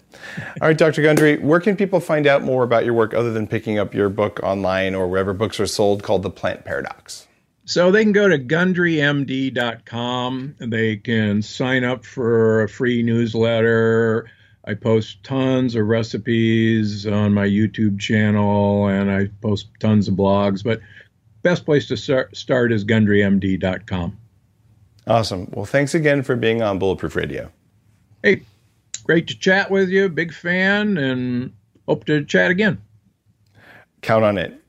All right, Dr. Gundry, where can people find out more about your work other than picking up your book online or wherever books are sold called The Plant Paradox? So they can go to gundrymd.com. They can sign up for a free newsletter. I post tons of recipes on my YouTube channel, and I post tons of blogs, but best place to start is gundrymd.com. Awesome. Well, thanks again for being on Bulletproof Radio. Hey, great to chat with you. Big fan, and hope to chat again. Count on it.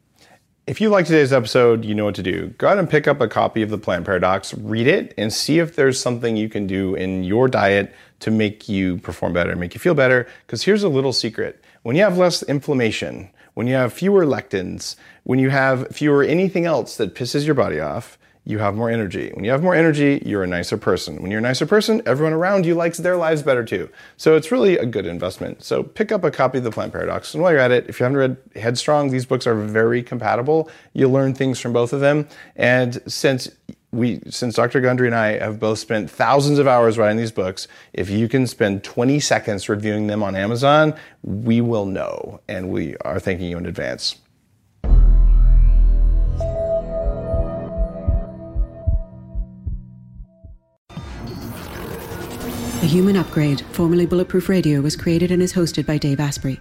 If you like today's episode, you know what to do. Go out and pick up a copy of The Plant Paradox, read it, and see if there's something you can do in your diet to make you perform better, make you feel better. Because here's a little secret. When you have less inflammation, when you have fewer lectins, when you have fewer anything else that pisses your body off, you have more energy. When you have more energy, you're a nicer person. When you're a nicer person, everyone around you likes their lives better too. So it's really a good investment. So pick up a copy of The Plant Paradox. And while you're at it, if you haven't read Headstrong, these books are very compatible. You'll learn things from both of them. And since Dr. Gundry and I have both spent thousands of hours writing these books, if you can spend 20 seconds reviewing them on Amazon, we will know. And we are thanking you in advance. The Human Upgrade, formerly Bulletproof Radio, was created and is hosted by Dave Asprey.